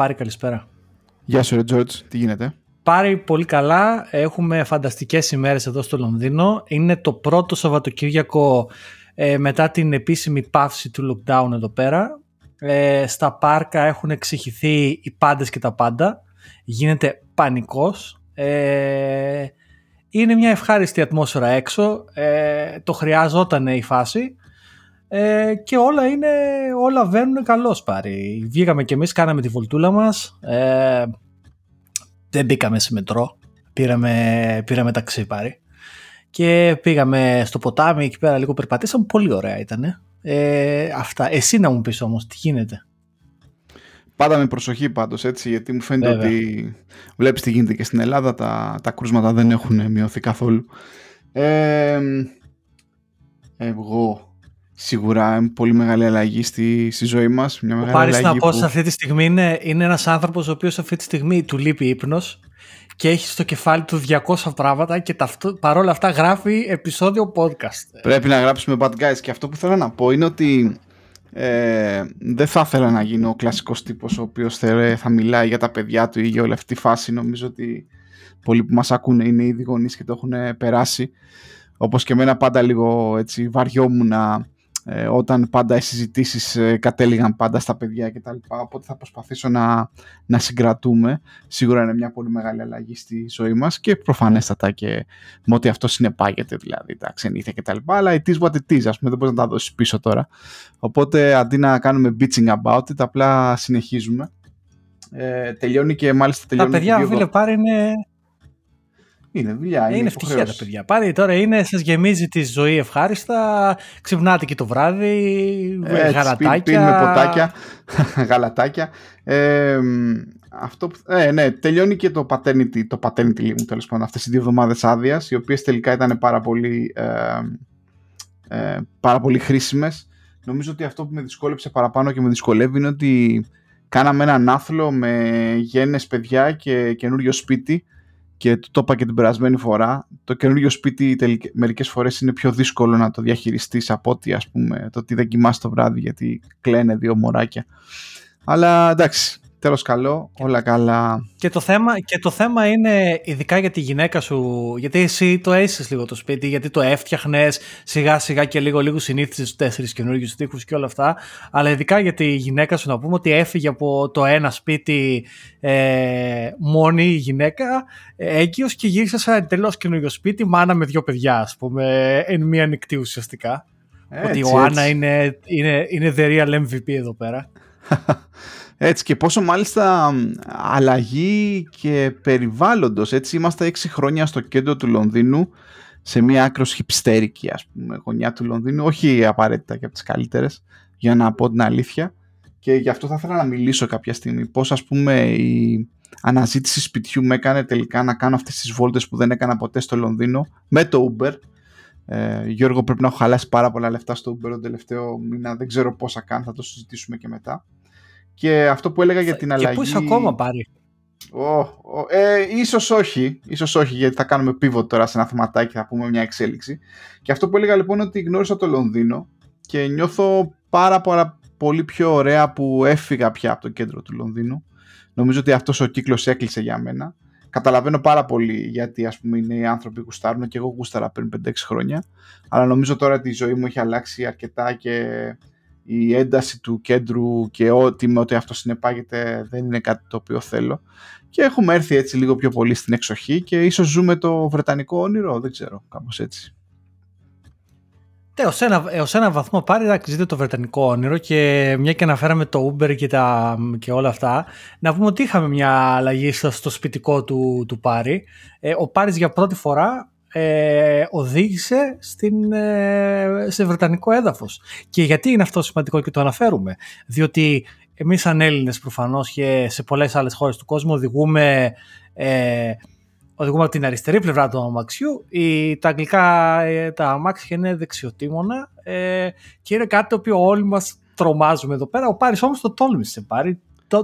Πάρη, καλησπέρα. Γεια σου, ρε Τζόρτζ, τι γίνεται? Πάρη, πολύ καλά. Έχουμε φανταστικές ημέρες εδώ στο Λονδίνο. Είναι το πρώτο Σαββατοκύριακο μετά την επίσημη παύση του lockdown εδώ πέρα. Στα πάρκα έχουν εξηγηθεί οι πάντες και τα πάντα. Γίνεται πανικός. Είναι μια ευχάριστη ατμόσφαιρα έξω. Το χρειάζονταν η φάση. Και όλα βαίνουν καλώς, Πάρη. Βγήκαμε κι εμείς, κάναμε τη βολτούλα μας. Δεν μπήκαμε σε μετρό. Πήραμε ταξί, Πάρη. Και πήγαμε στο ποτάμι εκεί πέρα, λίγο περπατήσαμε. Πολύ ωραία ήτανε. Αυτά. Εσύ να μου πεις όμως, τι γίνεται? Πάντα με προσοχή πάντως, έτσι, γιατί μου φαίνεται ότι βλέπεις τι γίνεται και στην Ελλάδα. Τα κρούσματα δεν έχουν μειωθεί καθόλου. Εγώ... Σίγουρα είναι πολύ μεγάλη αλλαγή στη ζωή μας. Μια μεγάλη αλλαγή. Πάρεις, να πω, σε αυτή τη στιγμή είναι ένας άνθρωπος ο οποίος αυτή τη στιγμή του λείπει ύπνος και έχει στο κεφάλι του 200 πράγματα και παρόλα αυτά γράφει επεισόδιο podcast. Πρέπει να γράψουμε bad guys. Και αυτό που θέλω να πω είναι ότι δεν θα ήθελα να γίνω ο κλασικός τύπος ο οποίος θα μιλάει για τα παιδιά του ή για όλη αυτή τη φάση. Νομίζω ότι πολλοί που μας ακούνε είναι ήδη γονείς και το έχουν περάσει. Όπως και εμένα, πάντα λίγο έτσι βαριόμουνα. Όταν πάντα οι συζητήσεις κατέληγαν πάντα στα παιδιά και τα λοιπά, οπότε θα προσπαθήσω να συγκρατούμε. Σίγουρα είναι μια πολύ μεγάλη αλλαγή στη ζωή μας και προφανέστατα και με ό,τι αυτό συνεπάγεται, δηλαδή τα ξενύχια και τα λοιπά, αλλά it is what it is, ας πούμε, δεν μπορείς να τα δώσεις πίσω τώρα. Οπότε αντί να κάνουμε bitching about it, απλά συνεχίζουμε. Τελειώνει και μάλιστα τελειώνει. Τα παιδιά, φίλε, Πάρη, είναι δουλειά, είναι ευτυχία τα παιδιά. Πάρε τώρα, σας γεμίζει τη ζωή ευχάριστα. Ξυπνάτε και το βράδυ, γαλατάκια. Πίνουμε ποτάκια, γαλατάκια. Τελειώνει και το paternity leave, τέλος πάντων, αυτές οι 2 εβδομάδες άδειας, οι οποίες τελικά ήταν πάρα πολύ χρήσιμες. Νομίζω ότι αυτό που με δυσκόλεψε παραπάνω και με δυσκολεύει είναι ότι κάναμε έναν άθλο με γέννες παιδιά και καινούριο σπίτι. Και το είπα και την περασμένη φορά, το καινούργιο σπίτι μερικές φορές είναι πιο δύσκολο να το διαχειριστείς από ότι, ας πούμε, το ότι δεν κοιμάσαι το βράδυ γιατί κλαίνε 2 μωράκια. Αλλά εντάξει, τέλος καλό, όλα καλά. Και το θέμα είναι ειδικά για τη γυναίκα σου, γιατί εσύ το έσυσες λίγο το σπίτι, γιατί το έφτιαχνες σιγά σιγά και λίγο συνήθισες στους 4 καινούργιους τοίχους και όλα αυτά, αλλά ειδικά για τη γυναίκα σου να πούμε ότι έφυγε από το ένα σπίτι μόνη η γυναίκα έγκυος και γύρισε σε ένα τελώς καινούργιο σπίτι, μάνα με 2 παιδιά, ας πούμε, εν μία νυχτή ουσιαστικά. Ότι ο Άννα είναι the real MVP εδώ πέρα. Έτσι, και πόσο μάλιστα αλλαγή και περιβάλλοντος, έτσι. Είμαστε 6 χρόνια στο κέντρο του Λονδίνου, σε μια άκρος χιπστέρικη, ας πούμε, γωνιά του Λονδίνου, όχι απαραίτητα και από τις καλύτερες, για να πω την αλήθεια, και γι' αυτό θα ήθελα να μιλήσω κάποια στιγμή, πώς, ας πούμε, η αναζήτηση σπιτιού με έκανε τελικά να κάνω αυτές τις βόλτες που δεν έκανα ποτέ στο Λονδίνο, με το Uber. Γιώργο, πρέπει να έχω χαλάσει πάρα πολλά λεφτά στο Uber τον τελευταίο μήνα, δεν ξέρω πόσα καν, θα το συζητήσουμε και μετά. Και αυτό που έλεγα για την αλλαγή... Και πού είσαι ακόμα, Πάρη? Ίσως όχι, γιατί θα κάνουμε pivot τώρα σε ένα θεματάκι, θα πούμε μια εξέλιξη. Και αυτό που έλεγα λοιπόν ότι γνώρισα το Λονδίνο και νιώθω πάρα πολύ πιο ωραία που έφυγα πια από το κέντρο του Λονδίνου. Νομίζω ότι αυτός ο κύκλος έκλεισε για μένα. Καταλαβαίνω πάρα πολύ γιατί, ας πούμε, είναι οι άνθρωποι γουστάρουν και εγώ γούσταρα πριν 5-6 χρόνια. Αλλά νομίζω τώρα ότι η ζωή μου έχει αλλάξει αρκετά και... η ένταση του κέντρου και ό,τι αυτό συνεπάγεται δεν είναι κάτι το οποίο θέλω. Και έχουμε έρθει έτσι λίγο πιο πολύ στην εξοχή και ίσως ζούμε το βρετανικό όνειρο, δεν ξέρω, κάπως έτσι. Ως ένα βαθμό, Πάρη, ζείτε το βρετανικό όνειρο, και μια και αναφέραμε το Uber και όλα αυτά, να πούμε ότι είχαμε μια αλλαγή στο σπιτικό του Πάρη. Ο Πάρης για πρώτη φορά... οδήγησε σε βρετανικό έδαφος. Και γιατί είναι αυτό σημαντικό και το αναφέρουμε? Διότι εμείς σαν Έλληνες προφανώς και σε πολλές άλλες χώρες του κόσμου οδηγούμε από την αριστερή πλευρά του αμαξιού. Τα αγγλικά τα αμάξια είναι δεξιοτήμωνα, και είναι κάτι το οποίο όλοι μας τρομάζουμε εδώ πέρα. Ο Πάρης όμως το τόλμησε, Πάρη,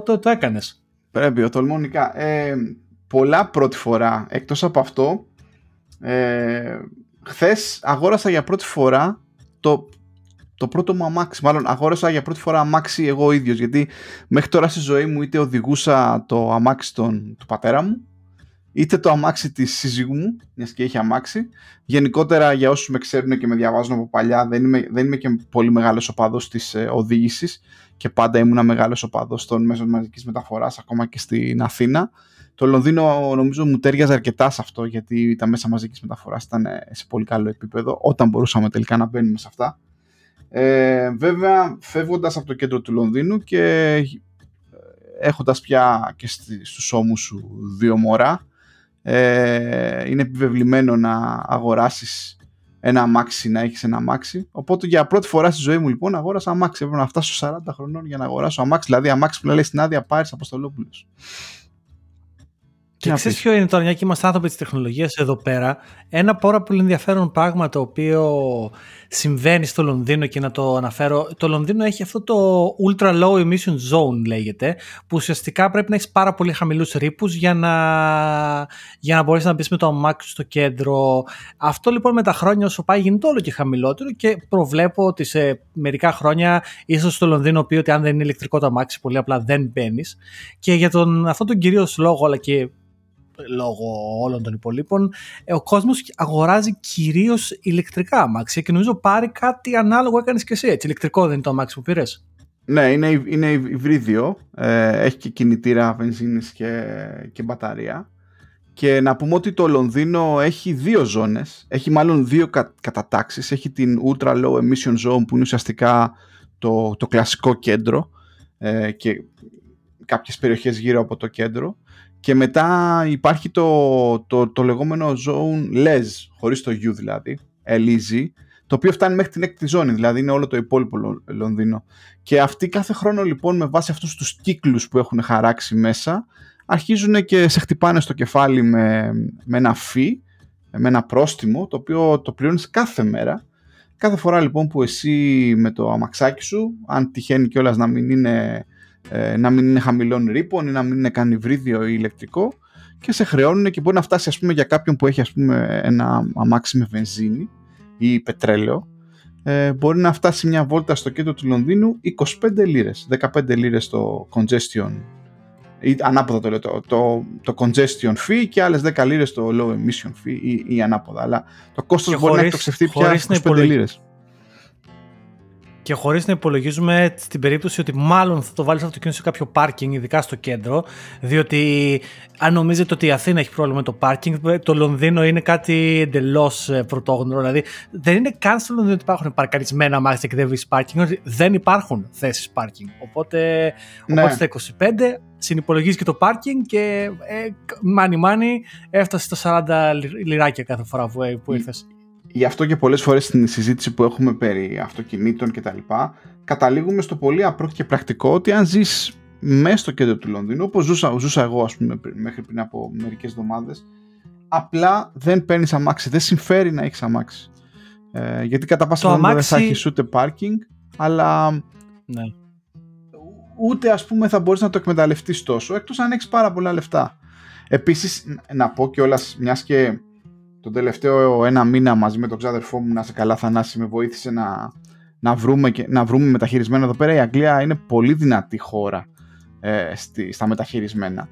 το έκανες. Πρέπει, ο τολμονικά. Πολλά πρώτη φορά. Εκτός από αυτό, χθες αγόρασα για πρώτη φορά το πρώτο μου αμάξι. Μάλλον αγόρασα για πρώτη φορά αμάξι εγώ ίδιος, γιατί μέχρι τώρα στη ζωή μου είτε οδηγούσα το αμάξι του πατέρα μου, είτε το αμάξι της σύζυγου μου, μιας και έχει αμάξι. Γενικότερα, για όσους με ξέρουν και με διαβάζουν από παλιά, δεν είμαι και πολύ μεγάλος οπαδός της οδήγησης και πάντα ήμουν μεγάλος οπαδός των μέσων μαζικής μεταφοράς, ακόμα και στην Αθήνα. Το Λονδίνο νομίζω μου τέριαζε αρκετά σε αυτό, γιατί τα μέσα μαζικής μεταφοράς ήταν σε πολύ καλό επίπεδο όταν μπορούσαμε τελικά να μπαίνουμε σε αυτά. Βέβαια, φεύγοντας από το κέντρο του Λονδίνου και έχοντας πια και στους ώμους σου δύο μωρά, είναι επιβεβλημένο να αγοράσεις ένα αμάξι, να έχεις ένα αμάξι. Οπότε για πρώτη φορά στη ζωή μου λοιπόν αγόρασα αμάξι. Έπρεπε να φτάσω 40 χρονών για να αγοράσω αμάξι. Δηλαδή αμάξι που λέει στην άδεια πάρεις Αποστολόπουλος. Και ξέρεις ποιο είναι τώρα, μια και είμαστε άνθρωποι της τεχνολογίας εδώ πέρα, ένα πάρα πολύ ενδιαφέρον πράγμα το οποίο συμβαίνει στο Λονδίνο και να το αναφέρω. Το Λονδίνο έχει αυτό το ultra low emission zone λέγεται, που ουσιαστικά πρέπει να έχεις πάρα πολύ χαμηλούς ρήπους για να μπορέσεις να μπεις με το αμάξι στο κέντρο. Αυτό λοιπόν με τα χρόνια όσο πάει γίνεται όλο και χαμηλότερο και προβλέπω ότι σε μερικά χρόνια ίσως στο Λονδίνο πει ότι αν δεν είναι ηλεκτρικό το αμάξι πολύ απλά δεν μπαίνεις. Και για αυτόν τον κυρίως λόγο, αλλά και λόγω όλων των υπολείπων, ο κόσμος αγοράζει κυρίως ηλεκτρικά αμάξια και νομίζω πάρει κάτι ανάλογο έκανες και εσύ, έτσι. Ηλεκτρικό δεν είναι το αμάξι που πήρες? Ναι, είναι υβρίδιο, έχει και κινητήρα βενζίνης και μπαταρία. Και να πούμε ότι το Λονδίνο έχει δύο ζώνες, έχει μάλλον δύο κατατάξεις. Έχει την Ultra Low Emission Zone που είναι ουσιαστικά το κλασικό κέντρο και κάποιες περιοχές γύρω από το κέντρο. Και μετά υπάρχει το λεγόμενο zone LEZ, χωρίς το U δηλαδή, LEZ, το οποίο φτάνει μέχρι την έκτη ζώνη, δηλαδή είναι όλο το υπόλοιπο Λονδίνο. Και αυτοί κάθε χρόνο λοιπόν, με βάση αυτούς τους κύκλους που έχουν χαράξει μέσα, αρχίζουν και σε χτυπάνε στο κεφάλι με ένα φι, με ένα πρόστιμο, το οποίο το πληρώνεις κάθε μέρα. Κάθε φορά λοιπόν που εσύ με το αμαξάκι σου, αν τυχαίνει κιόλας να μην είναι... χαμηλών ρήπων ή να μην είναι καν υβρίδιο ή ηλεκτρικό, και σε χρεώνουν και μπορεί να φτάσει, ας πούμε, για κάποιον που έχει, ας πούμε, ένα αμάξι με βενζίνη ή πετρέλαιο, μπορεί να φτάσει μια βόλτα στο κέντρο του Λονδίνου 25 λίρες, 15 λίρες το congestion, ή ανάποδα το λέω, το congestion fee, και άλλες 10 λίρες το low emission fee ή ανάποδα, αλλά το κόστος μπορεί να εκτοξευτεί πια 25 λίρες. Και χωρίς να υπολογίζουμε στην περίπτωση ότι μάλλον θα το βάλεις αυτοκίνητο σε κάποιο πάρκινγκ, ειδικά στο κέντρο, διότι αν νομίζετε ότι η Αθήνα έχει πρόβλημα με το πάρκινγκ, το Λονδίνο είναι κάτι εντελώς πρωτόγνωρο. Δηλαδή δεν είναι καν στο Λονδίνο ότι υπάρχουν παρκαρισμένα αμάξια και δεν βρεις πάρκινγκ, δεν υπάρχουν θέσεις πάρκινγκ. Οπότε στα 25 συνυπολογίζεις και το πάρκινγκ και μάνι έφτασε στα 40 λιράκια κάθε φορά που ήρθες. Γι' αυτό και πολλές φορές στην συζήτηση που έχουμε περί αυτοκινήτων και τα λοιπά, καταλήγουμε στο πολύ απρόκτο και πρακτικό ότι αν ζεις μέσα στο κέντρο του Λονδίνου, όπως ζούσα εγώ, ας πούμε, μέχρι πριν από μερικές εβδομάδες, απλά δεν παίρνεις αμάξι, δεν συμφέρει να έχεις αμάξι. Γιατί κατά πάσα πιθανότητα δεν θα έχεις ούτε πάρκινγκ, αλλά ναι, ούτε, ας πούμε, θα μπορείς να το εκμεταλλευτείς τόσο, εκτός αν έχεις πάρα πολλά λεφτά. Επίσης, να πω κιόλας, μιας και τον τελευταίο ένα μήνα μαζί με τον ξάδερφό μου, να σε καλά Θανάση, με βοήθησε να βρούμε μεταχειρισμένα εδώ πέρα. Η Αγγλία είναι πολύ δυνατή χώρα στα μεταχειρισμένα.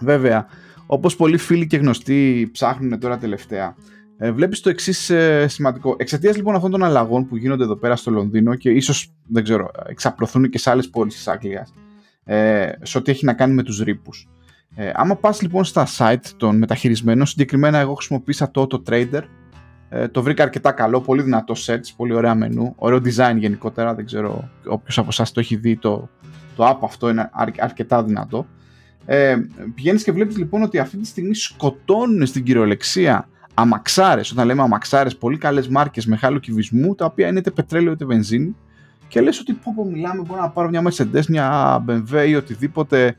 Βέβαια, όπως πολλοί φίλοι και γνωστοί ψάχνουν τώρα τελευταία, βλέπεις το εξής σημαντικό. Εξαιτίας λοιπόν αυτών των αλλαγών που γίνονται εδώ πέρα στο Λονδίνο και ίσως, δεν ξέρω, εξαπλωθούν και σε άλλες πόλεις της Αγγλίας, σε ό,τι έχει να κάνει με τους ρήπους. Άμα πας λοιπόν στα site των μεταχειρισμένων, συγκεκριμένα εγώ χρησιμοποίησα το AutoTrader, το βρήκα αρκετά καλό, πολύ δυνατό search, πολύ ωραία μενού, ωραίο design γενικότερα, δεν ξέρω όποιος από εσάς το έχει δει το app αυτό, είναι αρκετά δυνατό. Πηγαίνεις και βλέπεις λοιπόν ότι αυτή τη στιγμή σκοτώνουν στην κυριολεξία αμαξάρες, όταν λέμε αμαξάρες, πολύ καλές μάρκες μεγάλου κυβισμού, τα οποία είναι είτε πετρέλαιο είτε βενζίνη, και λες ότι μιλάμε, μπορώ να πάρω μια Mercedes, μια BMW ή οτιδήποτε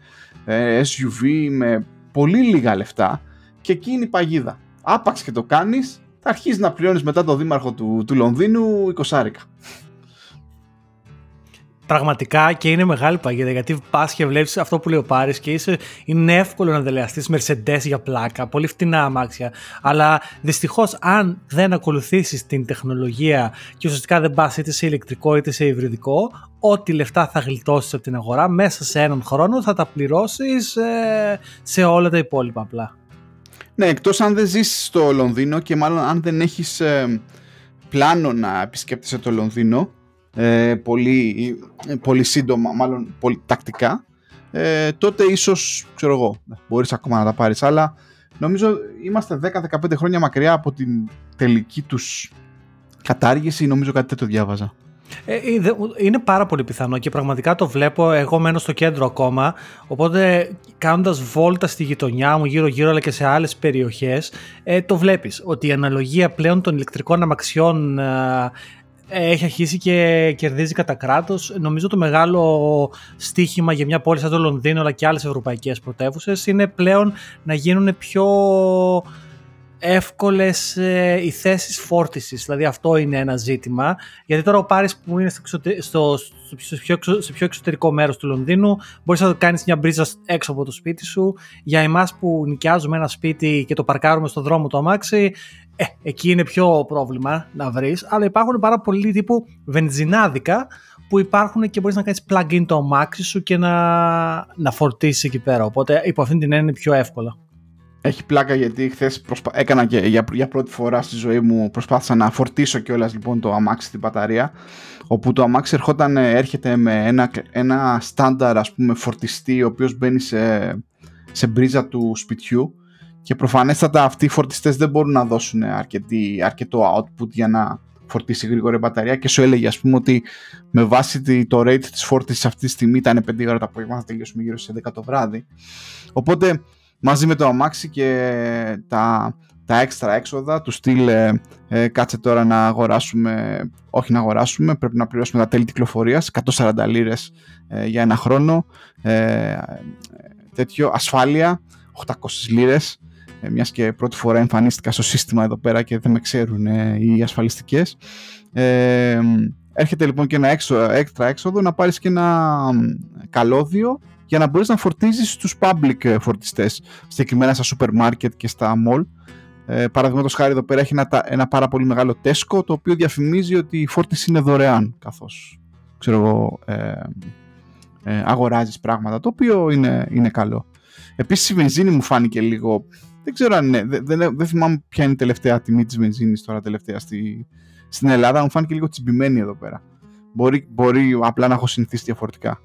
SUV με πολύ λίγα λεφτά, και εκεί είναι η παγίδα. Άπαξ και το κάνεις, θα αρχίσεις να πληρώνεις μετά το δήμαρχο του Λονδίνου 20 άρικα. πραγματικά και είναι μεγάλη παγίδα, γιατί πας και βλέπεις αυτό που λέει ο Πάρης και είσαι, είναι εύκολο να δελεαστείς Mercedes για πλάκα, πολύ φτηνά αμάξια, αλλά δυστυχώς αν δεν ακολουθήσεις την τεχνολογία και ουσιαστικά δεν πας είτε σε ηλεκτρικό είτε σε υβριδικό, ό,τι λεφτά θα γλιτώσεις από την αγορά μέσα σε έναν χρόνο θα τα πληρώσεις σε όλα τα υπόλοιπα απλά. Ναι, εκτός αν δεν ζεις στο Λονδίνο και μάλλον αν δεν έχεις πλάνο να επισκέπτεσαι το Λονδίνο πολύ σύντομα, μάλλον πολύ τακτικά, τότε ίσως, ξέρω εγώ, μπορείς ακόμα να τα πάρεις, αλλά νομίζω είμαστε 10-15 χρόνια μακριά από την τελική τους κατάργηση, νομίζω κάτι τέτοιο διάβαζα. Είναι πάρα πολύ πιθανό και πραγματικά το βλέπω. Εγώ μένω στο κέντρο ακόμα, οπότε κάνοντας βόλτα στη γειτονιά μου γύρω-γύρω αλλά και σε άλλες περιοχές, το βλέπεις ότι η αναλογία πλέον των ηλεκτρικών αμαξιών έχει αρχίσει και κερδίζει κατά κράτος. Νομίζω το μεγάλο στοίχημα για μια πόλη σαν το Λονδίνο αλλά και άλλες ευρωπαϊκές πρωτεύουσες είναι πλέον να γίνουν πιο εύκολες οι θέσεις φόρτισης. Δηλαδή αυτό είναι ένα ζήτημα, γιατί τώρα ο Πάρης που είναι σε πιο εξωτερικό μέρος του Λονδίνου μπορείς να κάνεις μια μπρίζα έξω από το σπίτι σου. Για εμάς που νοικιάζουμε ένα σπίτι και το παρκάρουμε στον δρόμο το αμάξι, εκεί είναι πιο πρόβλημα να βρεις, αλλά υπάρχουν πάρα πολλοί τύπου βενζινάδικα που υπάρχουν και μπορείς να κάνεις plug-in το αμάξι σου και να φορτίσεις εκεί πέρα, οπότε υπό αυτήν την έννοια είναι πιο εύκολα. Έχει πλάκα, γιατί χθες έκανα και για πρώτη φορά στη ζωή μου, προσπάθησα να φορτίσω κιόλας λοιπόν το αμάξι στην μπαταρία, όπου το αμάξι έρχεται με ένα στάνταρ, ας πούμε, φορτιστή, ο οποίος μπαίνει σε μπρίζα του σπιτιού και προφανέστατα αυτοί οι φορτιστές δεν μπορούν να δώσουν αρκετό output για να φορτίσει γρήγορα η μπαταρία, και σου έλεγε, ας πούμε, ότι με βάση το rate της φόρτισης αυτή τη στιγμή ήταν 5 ώρα το απόγευμα, θα τελειώσουμε γύρω στις 11 το βράδυ. Οπότε μαζί με το αμάξι και τα έξτρα έξοδα του στυλ κάτσε τώρα να αγοράσουμε, όχι να αγοράσουμε, πρέπει να πληρώσουμε τα τέλη κυκλοφορίας, 140 λίρες για ένα χρόνο, τέτοιο, ασφάλεια 800 λίρες, μιας και πρώτη φορά εμφανίστηκα στο σύστημα εδώ πέρα και δεν με ξέρουν οι ασφαλιστικές. Έρχεται λοιπόν και ένα έξτρα έξοδο, να πάρεις και ένα καλώδιο για να μπορείς να φορτίζεις στους public φορτιστές, συγκεκριμένα στα σούπερ μάρκετ και στα mall. Παραδείγματος χάρη, εδώ πέρα έχει ένα πάρα πολύ μεγάλο Tesco, το οποίο διαφημίζει ότι η φόρτιση είναι δωρεάν, καθώς, ξέρω εγώ, αγοράζεις πράγματα, το οποίο είναι καλό. Επίσης η βενζίνη μου φάνηκε λίγο, δεν ξέρω αν είναι, δεν θυμάμαι ποια είναι η τελευταία τιμή της βενζίνης τώρα τελευταία στην Ελλάδα, μου φάνηκε λίγο τσιμπημένη εδώ πέρα. Μπορεί απλά να έχω συνηθίσει διαφορετικά.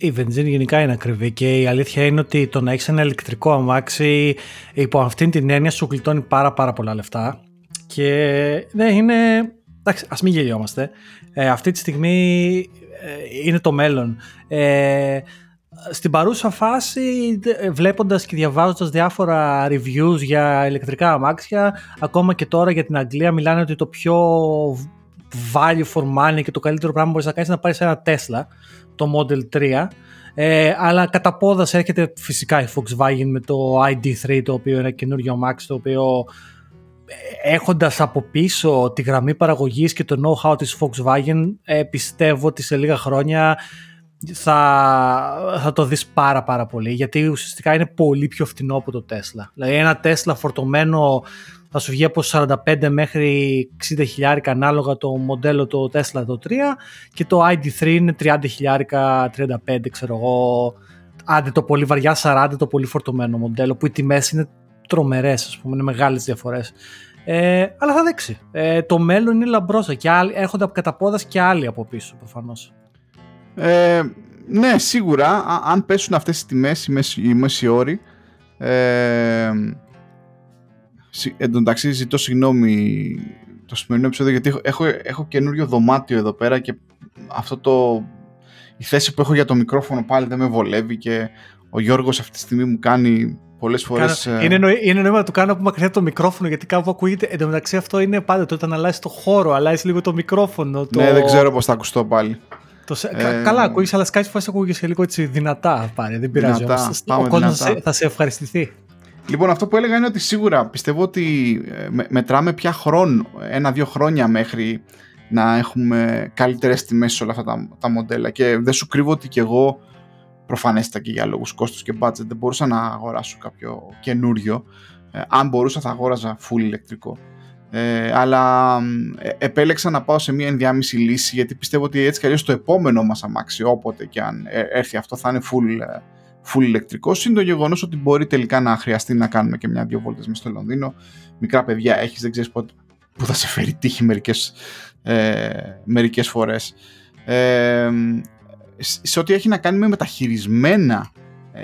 Η βενζίνη γενικά είναι ακριβή και η αλήθεια είναι ότι το να έχεις ένα ηλεκτρικό αμάξι υπό αυτήν την έννοια σου γλιτώνει πάρα πολλά λεφτά και ναι, είναι, εντάξει, ας μην γελιόμαστε, αυτή τη στιγμή είναι το μέλλον. Στην παρούσα φάση, βλέποντας και διαβάζοντας διάφορα reviews για ηλεκτρικά αμάξια, ακόμα και τώρα για την Αγγλία μιλάνε ότι το πιο value for money και το καλύτερο πράγμα που μπορείς να κάνεις είναι να πάρεις ένα Tesla, το Model 3, αλλά κατά πόδας έρχεται φυσικά η Volkswagen με το ID3, το οποίο είναι ένα καινούριο αμάξι, το οποίο έχοντας από πίσω τη γραμμή παραγωγής και το know-how της Volkswagen, πιστεύω ότι σε λίγα χρόνια θα το δεις πάρα πολύ, γιατί ουσιαστικά είναι πολύ πιο φτηνό από το Tesla. Δηλαδή ένα Tesla φορτωμένο θα σου βγει από 45 μέχρι 60 χιλιάρικα ανάλογα το μοντέλο, το Tesla το 3, και το ID3 είναι 30 χιλιάρικα, 35, ξέρω εγώ, άντε το πολύ βαριά 40 το πολύ φορτωμένο μοντέλο, που οι τιμές είναι τρομερές, ας πούμε, είναι μεγάλες διαφορές. Αλλά θα δείξει. Το μέλλον είναι λαμπρόσα και έρχονται από καταπόδας και άλλοι από πίσω προφανώς. Ναι, σίγουρα, αν πέσουν αυτές οι τιμές, οι μέση όροι, εν τω μεταξύ ζητώ συγγνώμη το σημερινό επεισόδιο, γιατί έχω καινούριο δωμάτιο εδώ πέρα και αυτό η θέση που έχω για το μικρόφωνο πάλι δεν με βολεύει και ο Γιώργος αυτή τη στιγμή μου κάνει πολλές φορές. Είναι νόημα να του κάνω από μακριά το μικρόφωνο, γιατί κάπου ακούγεται. Εν τω μεταξύ αυτό είναι πάντοτε, όταν αλλάζεις το χώρο, αλλάζεις λίγο το μικρόφωνο. Ναι, δεν ξέρω πώς θα ακουστώ πάλι. Καλά ακούγεις, αλλά κάποιες φορές ακούγεις και λίγο έτσι δυνατά, πάρε, δεν πειράζει, ο κόσμος θα σε ευχαριστηθεί. Λοιπόν, αυτό που έλεγα είναι ότι σίγουρα πιστεύω ότι μετράμε πια 1-2 χρόνια μέχρι να έχουμε καλύτερες τιμές σε όλα αυτά τα μοντέλα. Και δεν σου κρύβω ότι και εγώ, προφανέστατα και για λόγους κόστους και budget, δεν μπορούσα να αγοράσω κάποιο καινούριο. Αν μπορούσα θα αγόραζα full ηλεκτρικό. Αλλά επέλεξα να πάω σε μια ενδιάμεση λύση, γιατί πιστεύω ότι έτσι κι αλλιώς το επόμενο μας αμάξι, όποτε και αν έρθει αυτό, θα είναι full ηλεκτρικό. Συν το γεγονός ότι μπορεί τελικά να χρειαστεί να κάνουμε και μια-δυο βόλτες μες στο Λονδίνο. Μικρά παιδιά έχεις, δεν ξέρεις πότε, που θα σε φέρει τύχη μερικές φορές. Σε ό,τι έχει να κάνει με μεταχειρισμένα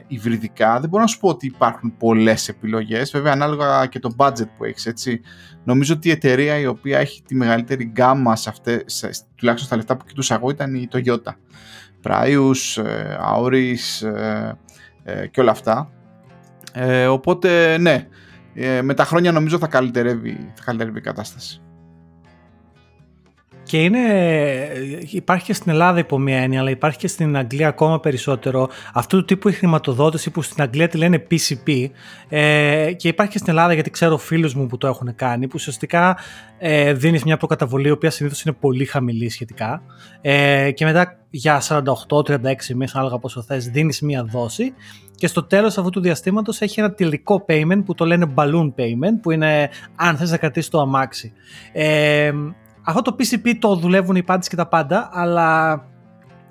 υβριδικά, δεν μπορώ να σου πω ότι υπάρχουν πολλές επιλογές, βέβαια ανάλογα και το budget που έχεις, έτσι. Νομίζω ότι η εταιρεία η οποία έχει τη μεγαλύτερη γκάμα σε αυτές, τουλάχιστον στα λεφτά που κοιτούσα εγώ, ήταν η Toyota, Prius, Auris και όλα αυτά, οπότε ναι, με τα χρόνια νομίζω θα καλυτερεύει η κατάσταση. Και είναι, υπάρχει και στην Ελλάδα υπό μία έννοια, αλλά υπάρχει και στην Αγγλία ακόμα περισσότερο αυτού του τύπου η χρηματοδότηση που στην Αγγλία τη λένε PCP, και υπάρχει και στην Ελλάδα, γιατί ξέρω φίλους μου που το έχουν κάνει, που ουσιαστικά δίνεις μια προκαταβολή η οποία συνήθως είναι πολύ χαμηλή σχετικά, και μετά για 48-36 μήνες, ανάλογα πόσο θες, δίνεις μια δόση. Και στο τέλος αυτού του διαστήματος έχει ένα τελικό payment που το λένε balloon payment, που είναι αν θες να κρατήσεις το αμάξι. Αυτό το PCP το δουλεύουν οι πάντες και τα πάντα, αλλά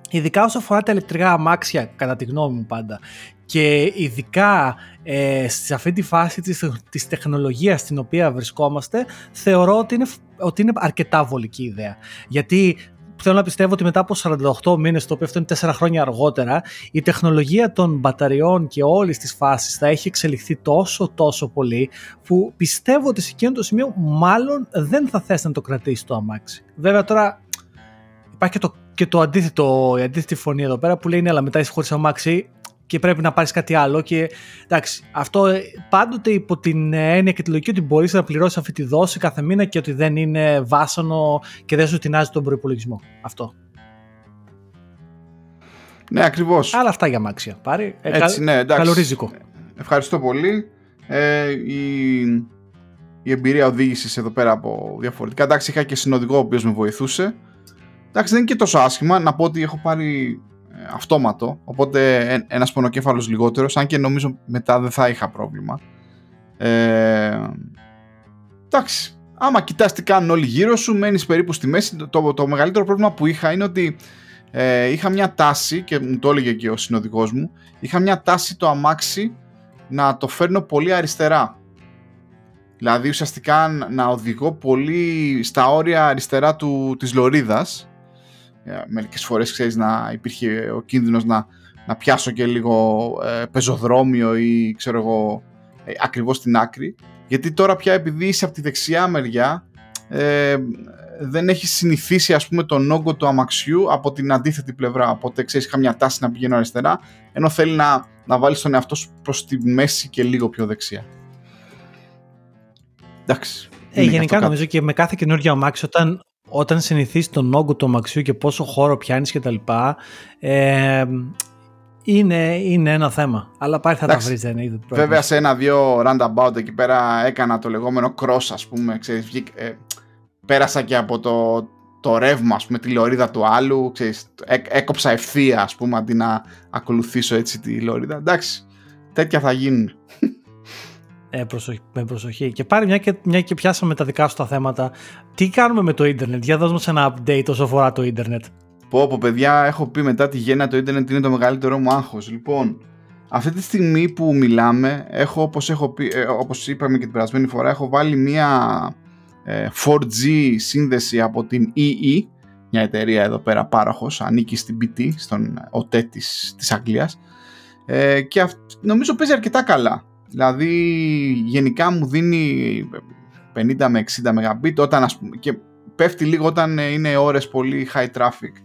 ειδικά όσο αφορά τα ηλεκτρικά αμάξια, κατά τη γνώμη μου πάντα, και ειδικά σε αυτή τη φάση της τεχνολογίας στην οποία βρισκόμαστε, θεωρώ ότι είναι αρκετά βολική ιδέα. Γιατί θέλω να πιστεύω ότι μετά από 48 μήνες, το οποίο αυτό είναι 4 χρόνια αργότερα, η τεχνολογία των μπαταριών και όλης της φάσης θα έχει εξελιχθεί τόσο πολύ, που πιστεύω ότι σε εκείνο το σημείο μάλλον δεν θα θες να το κρατήσει το αμάξι. Βέβαια τώρα υπάρχει και η αντίθετη φωνή εδώ πέρα που λέει ναι, αλλά μετά είσαι χωρίς αμάξι και πρέπει να πάρεις κάτι άλλο. Και εντάξει, αυτό πάντοτε υπό την έννοια και τη λογική ότι μπορείς να πληρώσεις αυτή τη δόση κάθε μήνα και ότι δεν είναι βάσανο και δεν σου τεινάζει τον προϋπολογισμό. Αυτό. Ναι, ακριβώς. Αλλά αυτά για αμάξια. Πάρει. Έτσι, ναι, εντάξει. Καλορίζικο. Ευχαριστώ πολύ. Η εμπειρία οδήγησης εδώ πέρα από διαφορετικά. Εντάξει, είχα και συνοδηγό ο οποίος με βοηθούσε. Εντάξει, δεν είναι και τόσο άσχημα να πω ότι έχω πάρει αυτόματο, οπότε ένας πονοκέφαλος λιγότερος, αν και νομίζω μετά δεν θα είχα πρόβλημα. Εντάξει, άμα κοιτάς τι κάνουν όλοι γύρω σου, μένεις περίπου στη μέση. Το μεγαλύτερο πρόβλημα που είχα είναι ότι είχα μια τάση, και μου το έλεγε και ο συνοδηγός μου, είχα μια τάση το αμάξι να το φέρνω πολύ αριστερά. Δηλαδή ουσιαστικά να οδηγώ πολύ στα όρια αριστερά της λωρίδας. Μερικές φορές, ξέρεις, να υπήρχε ο κίνδυνος να πιάσω και λίγο πεζοδρόμιο ή ξέρω εγώ ακριβώς στην άκρη, γιατί τώρα πια επειδή είσαι από τη δεξιά μεριά δεν έχεις συνηθίσει, ας πούμε, τον όγκο του αμαξιού από την αντίθετη πλευρά, οπότε ξέρεις, είχα μια τάση να πηγαίνω αριστερά ενώ θέλει να βάλεις τον εαυτό σου προς τη μέση και λίγο πιο δεξιά. Εντάξει, γενικά νομίζω και με κάθε καινούργιο αμάξιο, όταν συνηθίσεις τον όγκο του αμαξιού και πόσο χώρο πιάνεις και τα λοιπά, είναι ένα θέμα. Αλλά πάλι θα τα βρεις, δεν είναι. Βέβαια σε ένα-δύο roundabout εκεί πέρα έκανα το λεγόμενο cross, ας πούμε. Ξέρεις, πέρασα και από το ρεύμα, ας πούμε, τη λωρίδα του άλλου. Ξέρεις, έκοψα ευθεία, ας πούμε, αντί να ακολουθήσω έτσι τη λωρίδα. Εντάξει, τέτοια θα γίνουν. Με προσοχή. Και πάρει μια και πιάσαμε τα δικά σου τα θέματα. Τι κάνουμε με το ίντερνετ? Για δώσουμε ένα update όσο αφορά το ίντερνετ. Πω παιδιά, έχω πει μετά τη γέννα το ίντερνετ είναι το μεγαλύτερό μου άγχος. Λοιπόν, αυτή τη στιγμή που μιλάμε, όπως είπαμε και την περασμένη φορά, έχω βάλει μια 4G σύνδεση από την EE, μια εταιρεία εδώ πέρα πάροχος, ανήκει στην BT, στον ΟΤΕ της Αγγλίας, και νομίζω παίζει αρκετά καλά. Δηλαδή γενικά μου δίνει 50 με 60 Mbit όταν, ας πούμε, και πέφτει λίγο όταν είναι ώρες πολύ high traffic.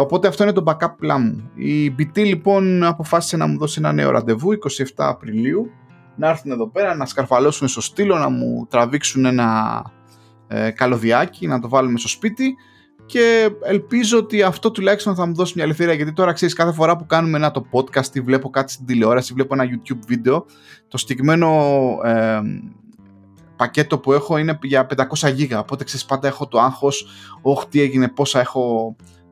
Οπότε αυτό είναι το backup plan μου. Η BT λοιπόν αποφάσισε να μου δώσει ένα νέο ραντεβού 27 Απριλίου. Να έρθουν εδώ πέρα, να σκαρφαλώσουν στο στήλο, να μου τραβήξουν ένα καλωδιάκι, να το βάλουμε στο σπίτι. Και ελπίζω ότι αυτό τουλάχιστον θα μου δώσει μια ελευθερία, γιατί τώρα ξέρεις, κάθε φορά που κάνουμε ένα το podcast ή βλέπω κάτι στην τηλεόραση, βλέπω ένα YouTube βίντεο, το συγκεκριμένο πακέτο που έχω είναι για 500 γίγα, οπότε ξέρεις, πάντα έχω το άγχος, τι έγινε,